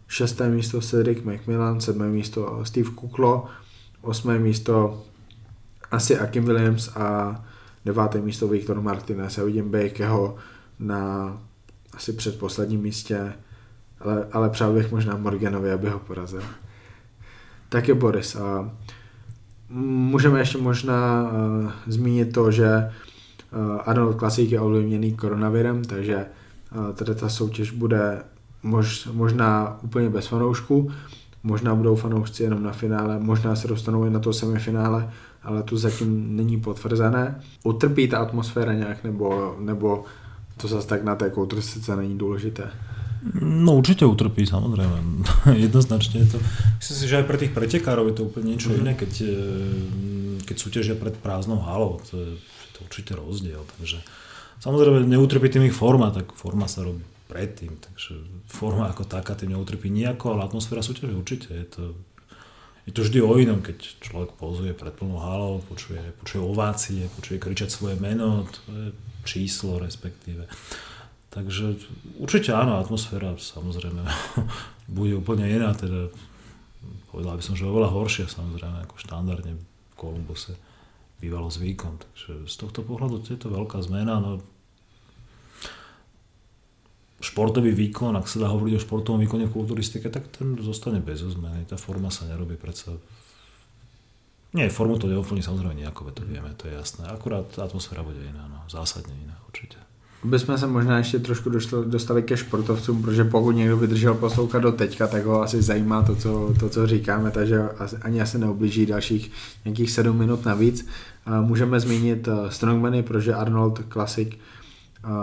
6. místo Cedric McMillan, 7. místo Steve Kuklo, 8. místo asi Akim Williams a 9. místo Viktor Martinez. Já vidím Bakeho na asi předposledním místě, ale přál bych možná Morganovi, aby ho porazil. Tak je Boris. A můžeme ještě možná zmínit to, že Arnold Classic je ovlivněný koronavirem, takže tady ta soutěž bude možná úplně bez fanoušků, možná budou fanoušci jenom na finále, možná se dostanou i na to semifinále, ale tu zatím není potvrzené. Utrpí ta atmosféra nějak nebo to zase tak na té kulturistice není důležité? No určite utrpí, samozrejme. Jednoznačne je to. Myslím si, že aj pre tých pretekárov je to úplne niečo iné, keď súťažia pred prázdnou halou. To je určite rozdiel. Takže, samozrejme neutrpí tým ich forma, tak forma sa robí predtým. Takže forma ako taká tým neutrpí nijako, ale atmosféra súťaže určite. Je to vždy o inom, keď človek pozuje pred plnou halou, počuje ovácie, počuje kričať svoje meno, to je číslo respektíve. Takže určite áno, atmosféra samozrejme bude úplne iná, teda povedal by som, že oveľa horšia samozrejme ako štandardne v Kolumbuse bývalo zvykom, takže z tohto pohľadu to je to veľká zmena. No, športový výkon, ak sa dá hovoriť o športovom výkone v kulturistike, tak ten zostane bez zmeny, tá forma sa nerobí predsa. Nie, formu to neovplní samozrejme nejako, to vieme, to je jasné, akurát atmosféra bude iná, no, zásadne iná určite. Bychom se možná ještě trošku dostali ke športovcům, protože pokud někdo vydržel poslouchat do teďka, tak ho asi zajímá to, co říkáme, takže ani asi neublíží dalších nějakých 7 minut navíc. Můžeme zmínit strongmany, protože Arnold Classic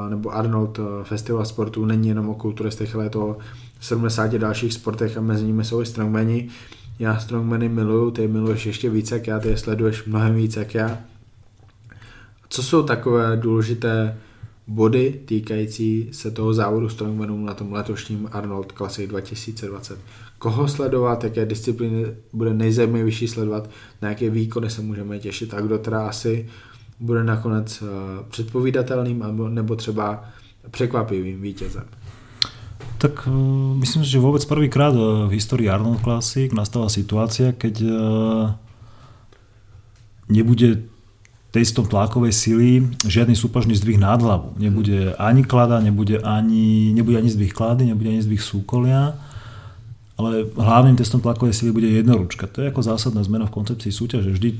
nebo Arnold Festival sportu není jenom o kulturistech, ale je to o 70 dalších sportech a mezi nimi jsou i strongmani. Já strongmany miluju, ty miluješ ještě víc jak já, ty je sleduješ mnohem víc jak já. Co jsou takové důležité body týkající se toho závodu strongmanů na tom letošním Arnold Classic 2020. Koho sledovat, jaké disciplíny bude nejzajímavější sledovat, na jaké výkony se můžeme těšit a kdo teda asi bude nakonec předpovídatelným nebo třeba překvapivým vítězem. Tak myslím, že vůbec prvýkrát v historii Arnold Classic nastala situácia, keď nebude tejstom tlákovej sily žiadny súpažný zdvih nad hlavu. Nebude ani klada, nebude ani zdvih klady, nebude ani zdvih súkolia, ale hlavným testom tlákovej sily bude jednoručka. To je ako zásadná zmena v koncepcii súťaže. Vždy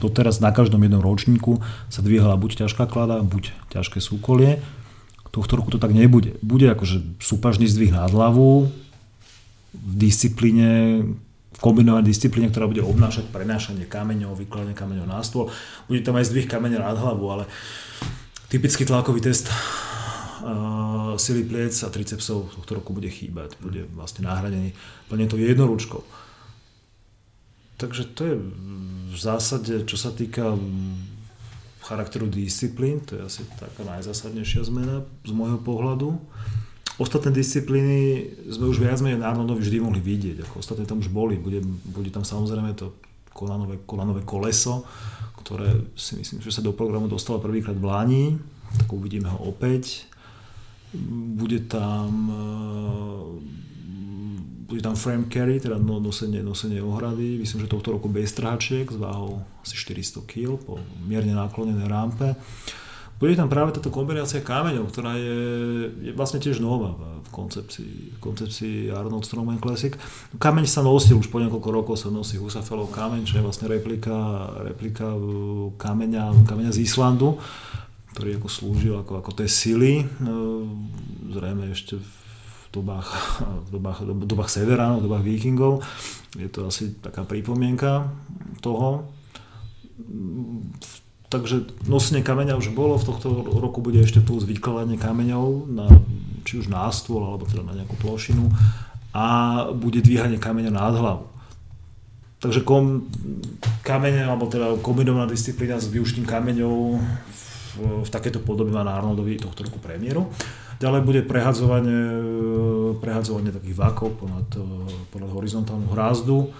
doteraz na každom jednom ročníku sa dvíhala buď ťažká klada, buď ťažké súkolie. Tohto roku to tak nebude. Bude akože súpažný zdvih nad hlavu v disciplíne, kombinovaná disciplína, ktorá bude obnášať prenášanie kameňov, vykladanie kameňov na stôl. Bude tam aj zdvih kameňa nad hlavu, ale typický tlakový test sily pliec a tricepsov tohto roku bude chýbať. Bude vlastne nahradený plne to jednoručkou. Takže to je v zásade, čo sa týka charakteru disciplín, to je asi taká najzásadnejšia zmena z môjho pohľadu. Ostatné disciplíny sme už viac menej na Arnoldovi vždy mohli vidieť, ako ostatné tam už boli. Bude tam samozrejme to kolanové koleso, ktoré si myslím, že sa do programu dostalo prvýkrát v Lani. tak uvidíme ho opäť. Bude tam frame carry, teda nosenie ohrady. Myslím, že tohto roku base trhačiek s váhou asi 400 kg po mierne naklonenej rampe. Bude tam práve táto kombinácia kameňov, ktorá je vlastne tiež nová v koncepcii Arnold Stroman Classic. Kameň sa nosil, už po niekoľko rokov sa nosí Husafelov kameň, čo je vlastne replika kameňa z Islandu, ktorý ako slúžil ako tej sily, zrejme ešte v dobách Severánov, v dobách Vikingov. Je to asi taká pripomienka toho. Takže nosenie kameňa už bolo, v tohto roku bude ešte plus vykladanie kameňov, či už na stôl, alebo teda na nejakú plošinu, a bude dvíhanie kameňa nad hlavu. Takže kamene, alebo teda kombinovaná disciplína s využitím kameňov v takéto podobe má na Arnoldovi tohto roku premiéru. Ďalej bude prehadzovanie takých vákov ponad horizontálnu hrázdu,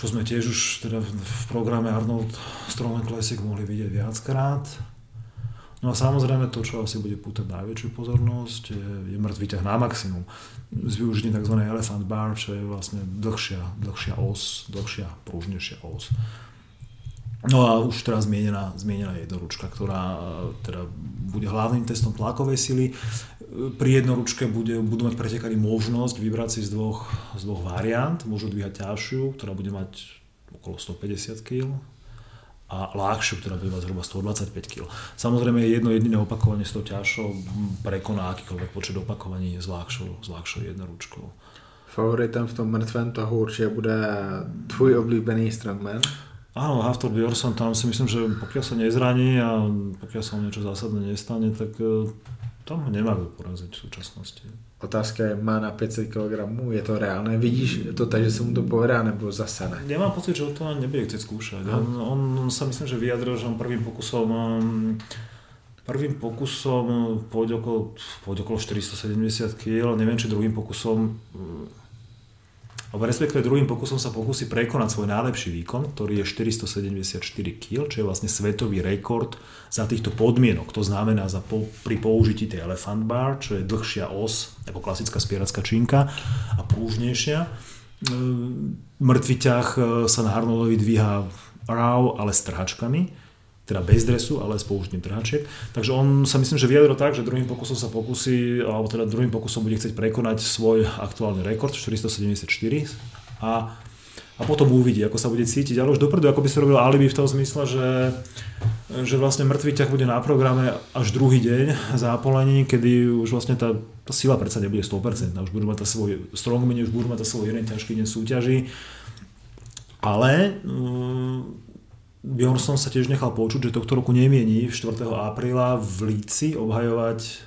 čo sme tiež už teda v programe Arnold Stroman Classic mohli vidieť viackrát. No a samozrejme to, čo asi bude pútať najväčšiu pozornosť, je mŕtvý ťah na maximum. Z využitím tzv. Elephant bar, čo je vlastne dlhšia pružnejšia os. No a už teraz zmienená jednoručka, ktorá teda bude hlavným testom tlakovej sily. Pri jednoručke budú mať pretekári možnosť vybrať si z dvoch variant. Môžu dvíhať ťažšiu, ktorá bude mať okolo 150 kg, a ľahšiu, ktorá bude mať zhruba 125 kg. Samozrejme jedno jediné opakovanie s tou ťažšou prekoná akýkoľvek počet opakovaní s ľahšou jednoručkou. Favoritem v tom mrtvém tahu určite bude tvoj oblíbený strongman. Áno, Hafþór Björnsson, tam si myslím, že pokiaľ sa nezraní a pokiaľ sa mu niečo zásadné nestane, tak tam nemá kto poraziť v súčasnosti. Otázka je, má na 500 kg, je to reálne? Vidíš to tak, že sa mu to povedá, nebo zase ne? Nemám pocit, že to nebude chcieť skúšať. On sa myslím, že vyjadril, že on prvým pokusom pôjde okolo 470 kg, neviem, či druhým pokusom sa pokusí prekonať svoj najlepší výkon, ktorý je 474 kg, čo je vlastne svetový rekord za týchto podmienok. To znamená pri použití tej elephant bar, čo je dlhšia os, ako klasická spieracká činka, a pružnejšia. Mŕtvy ťah sa na Arnoldovi dvíha raw, ale s trhačkami. Teda bez dresu, ale s použitím trhačiek. Takže on sa myslím, že vyjadril tak, že druhým pokusom bude chcieť prekonať svoj aktuálny rekord 474 a potom uvidí, ako sa bude cítiť. Ale už dopredu, ako by si robil alibi v tom zmysle, že vlastne mŕtvy ťah bude na programe až druhý deň zápolení, kedy už vlastne tá sila predsa nebude 100%. Už budú mať svoj strongman, už budú mať svoj jeden ťažký deň súťaží. Ale Björnsson sa tiež nechal počuť, že tohto roku nemiení 4. apríla v Líci obhajovať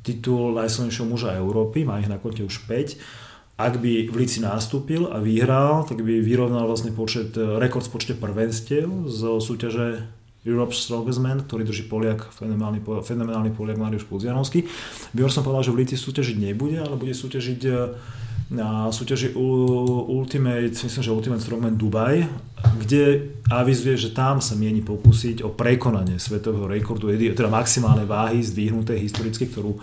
titul najsilnejšieho muža Európy, má ich na konte už 5. Ak by v Líci nastúpil a vyhral, tak by vyrovnal vlastne rekord v počte prvenstiev zo súťaže Europe's Strongest Man, ktorý drží Poliak, fenomenálny Poliak Mariusz Pudzianowski. Björnsson povedal, že v Líci súťažiť nebude, ale bude súťažiť na súťaži Ultimate Strongman Dubaj, kde avizuje, že tam sa mieni pokúsiť o prekonanie svetového rekordu, teda maximálnej váhy zdvihnutej historicky, ktorú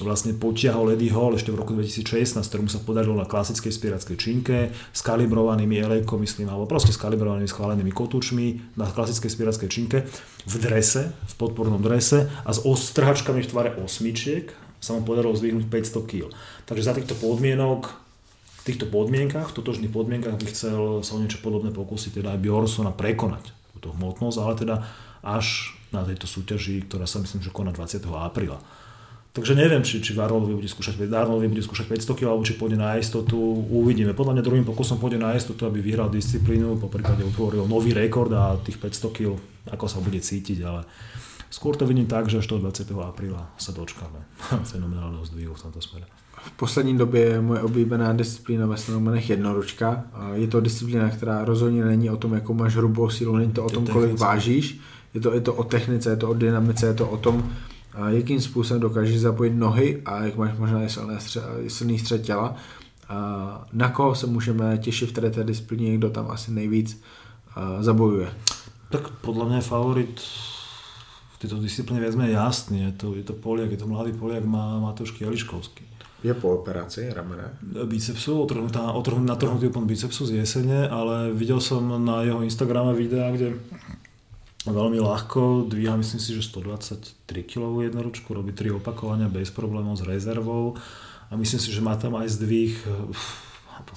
vlastne potiahol Eddie Hall ešte v roku 2016, ktorú sa podarilo na klasickej spiráckej činke s kalibrovanými elejkou, myslím, alebo proste s kalibrovanými schválenými kotúčmi na klasickej spiráckej činke v drese, v podpornom drese a s ostrhačkami v tvare osmičiek sa mu podarilo zdvihnúť 500 kg. Takže za v totožných podmienkach by chcel sa o niečo podobné pokúsiť, teda aj Björnssona prekonať túto hmotnosť, ale teda až na tejto súťaži, ktorá sa myslím, že koná 20. apríla. Takže neviem, či Arnoldovi bude skúšať 500 kg, alebo či pôjde na istotu, uvidíme. Podľa mňa druhým pokusom pôjde na istotu, aby vyhral disciplínu, popríklade utvoril nový rekord a tých 500 kg, ako sa bude cítiť, ale skôr to vidím tak, že až toho 20. apríla se dočkáme fenomenálního zdvihu v tomto směru. V poslední době je moje oblíbená disciplína ve strongmanech jednoručka. Je to disciplína, která rozhodně není o tom, jakou máš hrubou sílu, není to o tom, kolik vážíš. Je to o technice, je to o dynamice, je to o tom, jakým způsobem dokážeš zapojit nohy a jak máš možná silný střed těla. Na koho se můžeme těšit v té disciplíně, kdo tam asi nejvíc zabojuje? Tak podle mě favorit tieto disciplíny viac menej jasný. Je to Poliak, je to mladý Poliak, má Mateusz Kieliszkowski. Je po operaci ramene? Bicepsu, natrhnutý úpln bicepsu z jesene, ale videl som na jeho Instagrame videa, kde veľmi ľahko dvíha, myslím si, že 123 kg jednoručku, robí 3 opakovania bez problémov s rezervou a myslím si, že má tam aj zdvih,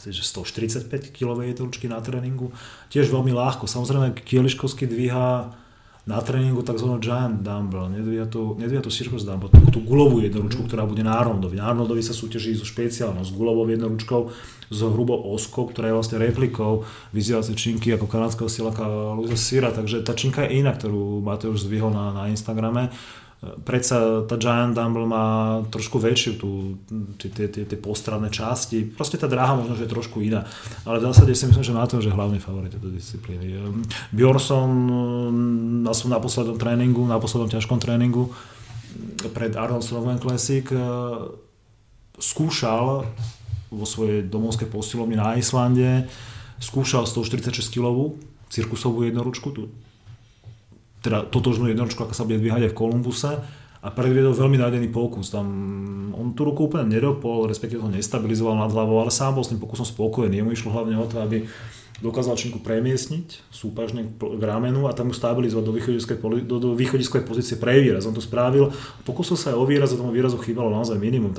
že 145 kg jednoručky na tréningu, tiež veľmi ľahko. Samozrejme Kieliszkowski dvíha na tréninku takzvanou giant dumbbell, nedvíja to circus dumbbell, tú guľovú jednoručku, ktorá bude na Arnoldovi. Na Arnoldovi sa súťaží so špeciálnou, s guľovou jednoručkou, s hrubou oskou, ktorá je vlastne replikou vyzývacej činky ako kanadského siláka Louisa Seara, takže tá činka je iná, ktorú Mateusz zdvihol na Instagrame. Predsa tá giant dumbbell má trošku väčšiu tie postradné časti, proste tá dráha možno, že je trošku iná, ale v zásade si myslím, že Mateusz je hlavný favorit tejto disciplíny. Bjornsson na svojom na poslednom ťažkom tréningu pred Arnoldsonovým Classic skúšal vo svojej domovskej posilovni na Islande, skúšal 146 kg cirkusovú jednoručku, teda totožnú jednoručku, aká sa bude dvíhať aj v Kolumbuse, a predviedol veľmi nájdený pokus. Tam on tú ruku úplne nedopol, respektíve ho nestabilizoval nad hlavou, ale sám bol s tým pokusom spokojný. Jemu išlo hlavne o to, aby dokázal činku premiestniť súpažne k ramenu a tam ju stabilizovať do východiskovej pozície pre výraz. On to spravil, pokusil sa aj o výraz a tomu výrazu chýbalo naozaj minimum.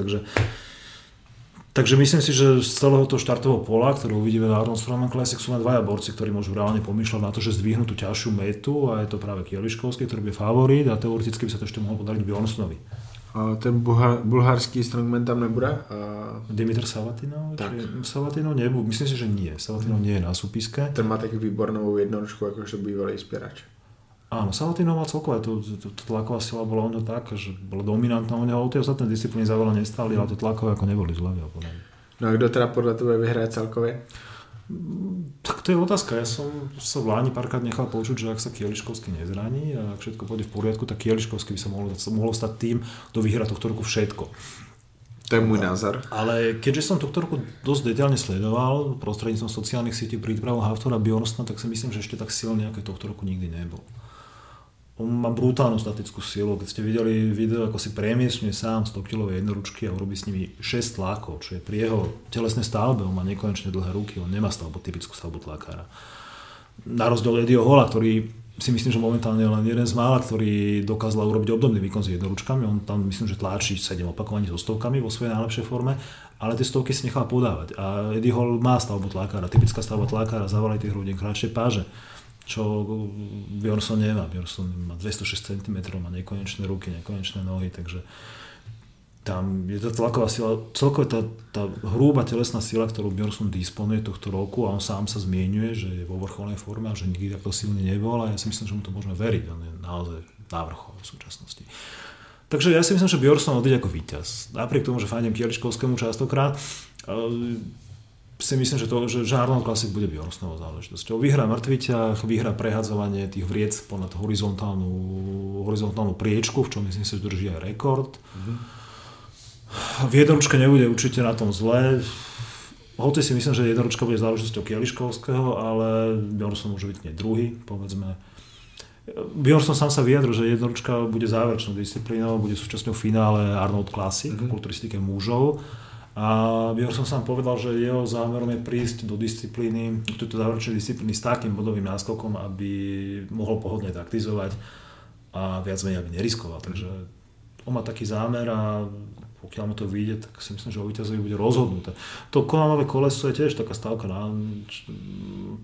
Takže myslím si, že z celého toho štartového pola, ktoré uvidíme na Arnoldsonovém Classic, sú len dvaja borci, ktorí môžu reálne pomýšľať na to, že zdvihnú tú ťažšiu metu, a je to práve Kieliszkowski, ktorý bude favorit, a teoreticky by sa to ešte mohol podariť Bjornssonovi. A ten bulharský strongman tam nebude? Dimitar Savatinov? Tak. Savatinov nebude, myslím si, že nie. Savatinov nie je na súpiske. Ten má takú výbornou jednoručku, akože bývalý spierač. Áno, Savatinov mal celkové, to tlaková sila bola ono tak, že bola dominantná u neho, ale tie ostatné disciplíny za veľa nestáli, ale to tlakové ako neboli zle. No a kdo teda podľa tebe vyhrá celkové? Tak to je otázka, ja som sa v Láni párkrát nechal počuť, že ak sa Kieliszkowski nezraní a ak všetko pôjde v poriadku, tak Kieliszkowski by sa mohlo stať tým, kto vyhrá tohto roku všetko. To je môj názor. Ale keďže som tohto roku dosť detailne sledoval prostredníctvom sociálnych sietí prípravu Haftora Bjornssona, tak si myslím, že ešte tak silný, ako tohto roku nikdy nebol. On má brutálnu statickú silu. Keď ste videli video, ako si premiesňuje sám 100 kg jednoručky a urobí s nimi 6 tlákov, čo je pri jeho telesnej stavbe. On má nekonečne dlhé ruky, on nemá typickú stavbu tlákára. Na rozdiel Eddieho Halla, ktorý si myslím, že momentálne je len jeden z mála, ktorý dokázal urobiť obdobný výkon s jednoručkami. On tam myslím, že tláči 7 opakovaní so stovkami vo svojej najlepšej forme, ale tie stovky si nechal podávať. A Eddie Hall má stavbu tlákára, typická stavba tlákára, zavalitý hrudník, kratšie páže, čo Bjornsson nemá. Bjornsson má 206 cm, má nekonečné ruky, nekonečné nohy, takže tam je tá tlaková sila, celkovo tá hrúba telesná sila, ktorú Bjornsson disponuje tohto roku, a on sám sa zmieňuje, že je vo vrcholnej forme a že nikdy takto silný nebol, a ja si myslím, že mu to môžeme veriť, on je naozaj na vrchole v súčasnosti. Takže ja si myslím, že Bjornsson odíde ako víťaz. Napriek tomu, že fandím Kieliszkowskému častokrát, si myslím, že Arnold Classic bude Bjornssnovou záležitosťou. Vyhrá mŕtviťah, vyhrá prehádzovanie tých vriec ponad horizontálnu priečku, v čom myslím si, že drží aj rekord. V jednoručke nebude určite na tom zle. Hoci si myslím, že jednoručka bude záležitosťou Kieliszkowského, ale Bjornsson môže byť nie druhý, povedzme. Bjornsson sám sa vyjadril, že jednoručka bude záverečnou disciplínou, bude súčasťou finále Arnold Classic v kulturistike mužov. A Bjornsson sám povedal, že jeho zámerom je prísť do disciplíny, túto záverečnej disciplíny s takým bodovým náskokom, aby mohol pohodlne taktizovať a viac menej aby neriskoval. Takže on má taký zámer a pokiaľ mu to vyjde, tak si myslím, že o víťazovi bude rozhodnuté. To konanové koleso je tiež taká stavka, to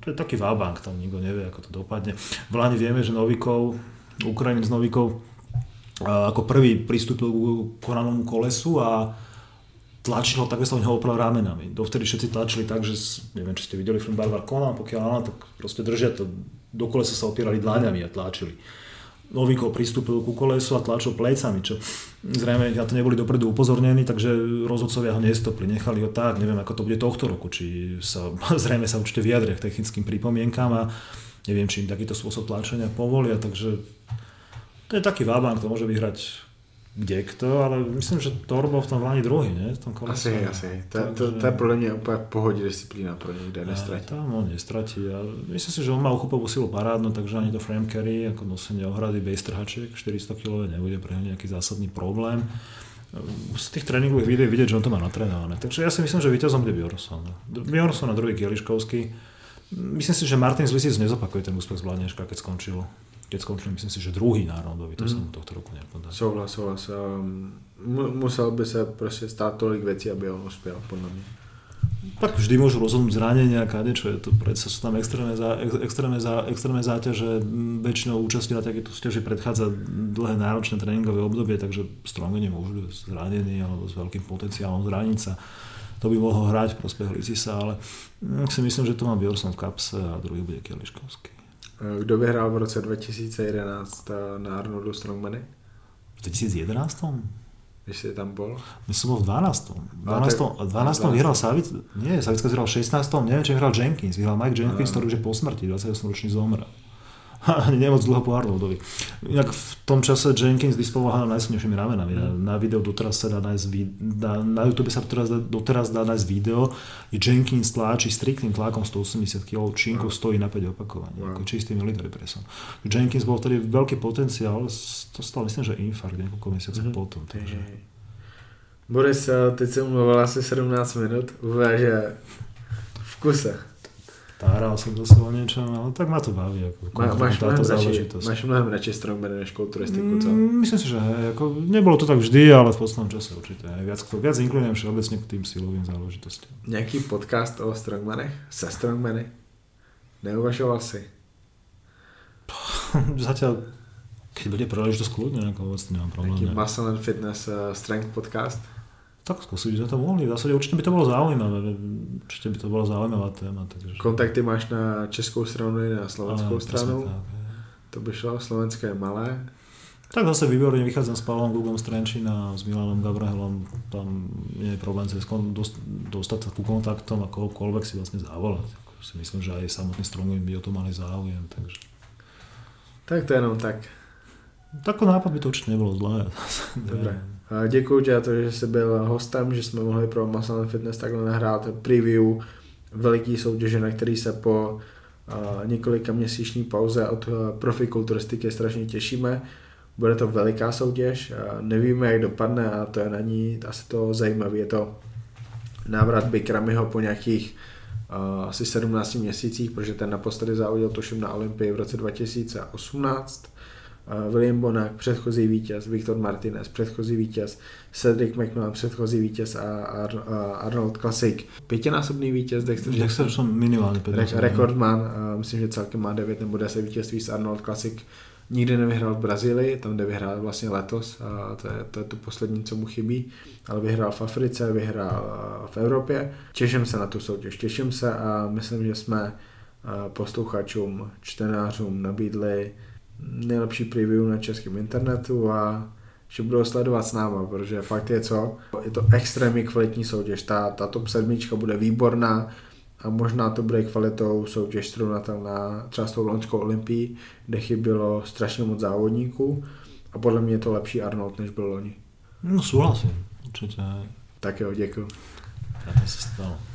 je taký vábank, tam nikto nevie, ako to dopadne. V Lani vieme, že Ukrajinec Novikov ako prvý pristúpil k konanovému kolesu a tlačil ho tak, že sa ho opral ramenami. Dovtedy všetci tlačili tak, že neviem, či ste videli film Barbar Conan, pokiaľ áno, tak proste držia to, do kolesa sa opierali dláňami a tlačili. Novikov pristúpil ku kolesu a tlačil plecami, čo zrejme na to neboli dopredu upozornení, takže rozhodcovia ho nestopli, nechali ho tak, neviem ako to bude tohto roku, či sa zrejme sa určite vyjadria k technickým pripomienkám a neviem, či im takýto spôsob tlačenia povolia, takže to je taký vábank, to môže vyhrať kdekto, ale myslím, že Torbo v tom vláni druhý, ne? V tom asi, asi. To je podle mě úplně pohodě disciplína pro nikde nestratí. Tam on nestratí. Myslím si, že on má uchopovú silu parádnu, takže ani to frame carry, ako nosenie ohrady bez trhačiek, 400 kg nebude pre ňa nejaký zásadný problém. Z tých tréningových videí vidieť, že on to má natrénované. Takže ja si myslím, že víťazom bude Bjornsson. Bjornsson a druhý Kieliškovský. Myslím si, že Martin Zlisic nezopakuje ten úspech z Bladneška, keď skončil. Myslím si, že druhý národový, to se mu tohto roku nepodá. Souhlas. Musel by se prostě stát tolik věcí, aby on uspěl, podle mě. Tak vždy můžu rozhodnout zranění a kadečo, je to predsa sú tam extrémne záťaže, väčšinou účastí na takéto súťaži predchádza dlhé náročné tréningové obdobie, takže strongmani môžu byť zranení alebo s veľkým potenciálom zraniť sa. To by mohlo hrať v prospech Lisisa, ale si myslím, že to má Bjornsson v kapse a druhý bude Kieliškovský. Kdo vyhrál v roce 2011 na Arnoldu Strongmany? V 2011? Když jsi tam byl? My jsme v 12. V 12. Vyhrál Savic. Nie, Savicka vyhrál v 16. Nevím, či vyhrál Jenkins. Vyhrál Mike Jenkins, který už je po smrti. 28-ročný zomrel. Nemoc dlho po Arnoldovi. Inak v tom čase Jenkins disponoval najsilnejšími ramenami. Na videu doteraz sa dá nájsť na YouTube sa doteraz dá nájsť video, kde Jenkins tláči striktným tlakom 180 kg činku, stojí na 5 opakovaní. Ako čistý militový presun. Jenkins bol vtedy veľký potenciál, to stal myslím, že infarkt niekoľko mesiacov potom. Takže... Boris, teď som mluvil asi 17 minut, uváže v kuse. Táral jsem zase o něčem, ale tak má to baví. Jako, máš mnohem radši strongman než kulturistiku, co? Myslím si, že jako, nebylo to tak vždy, ale v posledním čase určitě. Viac inklinujem všeobecně k tým silovým záležitostem. Nějaký podcast o strongmanech? Se strongmany? Neuvažoval si? Zatiaľ, keď bude príležitosť kľudne, jako vôbec nemám problém. Taký muscle and fitness strength podcast? Tak zkusit, že to mohli. V zásadě určitě by to bylo zaujímavé. Určitě by to bylo zaujímavá téma. Takže... Kontakty máš na českou stranu i na slovenskou stranu. Tak, to by šlo, slovenské je malé. Tak zase výborně vychádzam s Pavlom Gugom z Trenčína, s Milanom Gabrahelom. Tam je problém se dostat ku kontaktom a kohokoľvek si vlastně zavolat. Si myslím, že aj samotný strongman by o to mali záujem. Takže... Tak to jenom tak. Takový nápad by to určitě nebylo zlé. Dobré. Děkuji ti za to, že jsi byl hostem, že jsme mohli pro Muscle and Fitness takhle nahrát preview veliký soutěže, na který se po několika měsíční pauze od profikulturistiky strašně těšíme. Bude to veliká soutěž, nevíme, jak dopadne a to je na ní asi to zajímavé. Je to návrat Bikramiho po nějakých asi 17 měsících, protože ten naposledy závodil tuším na Olympii v roce 2018. William Bonak, předchozí vítěz, Viktor Martinez, předchozí vítěz, Cedric McMillan, předchozí vítěz a Arnold Classic. Pětinásobný vítěz, Dexter Jackson minimálně rekordman, myslím, že celkem má 9 nebo 10 vítězství s Arnold Classic. Nikdy nevyhrál v Brazílii, tam kde vyhrál vlastně letos, a to je to poslední, co mu chybí, ale vyhrál v Africe, vyhrál v Evropě. Těším se na tu soutěž, těším se a myslím, že jsme posluchačům, čtenářům nabídli nejlepší preview na českém internetu a že budou sledovat s náma, protože fakt je co, je to extrémně kvalitní soutěž, ta top 7 bude výborná a možná to bude kvalitou soutěž srovnatelná třeba s tou loňskou olympií, kde chybělo strašně moc závodníků a podle mě je to lepší Arnold, než byl loni. No souhlasím, určitě. Tak jo, děkuji. Já to se stalo.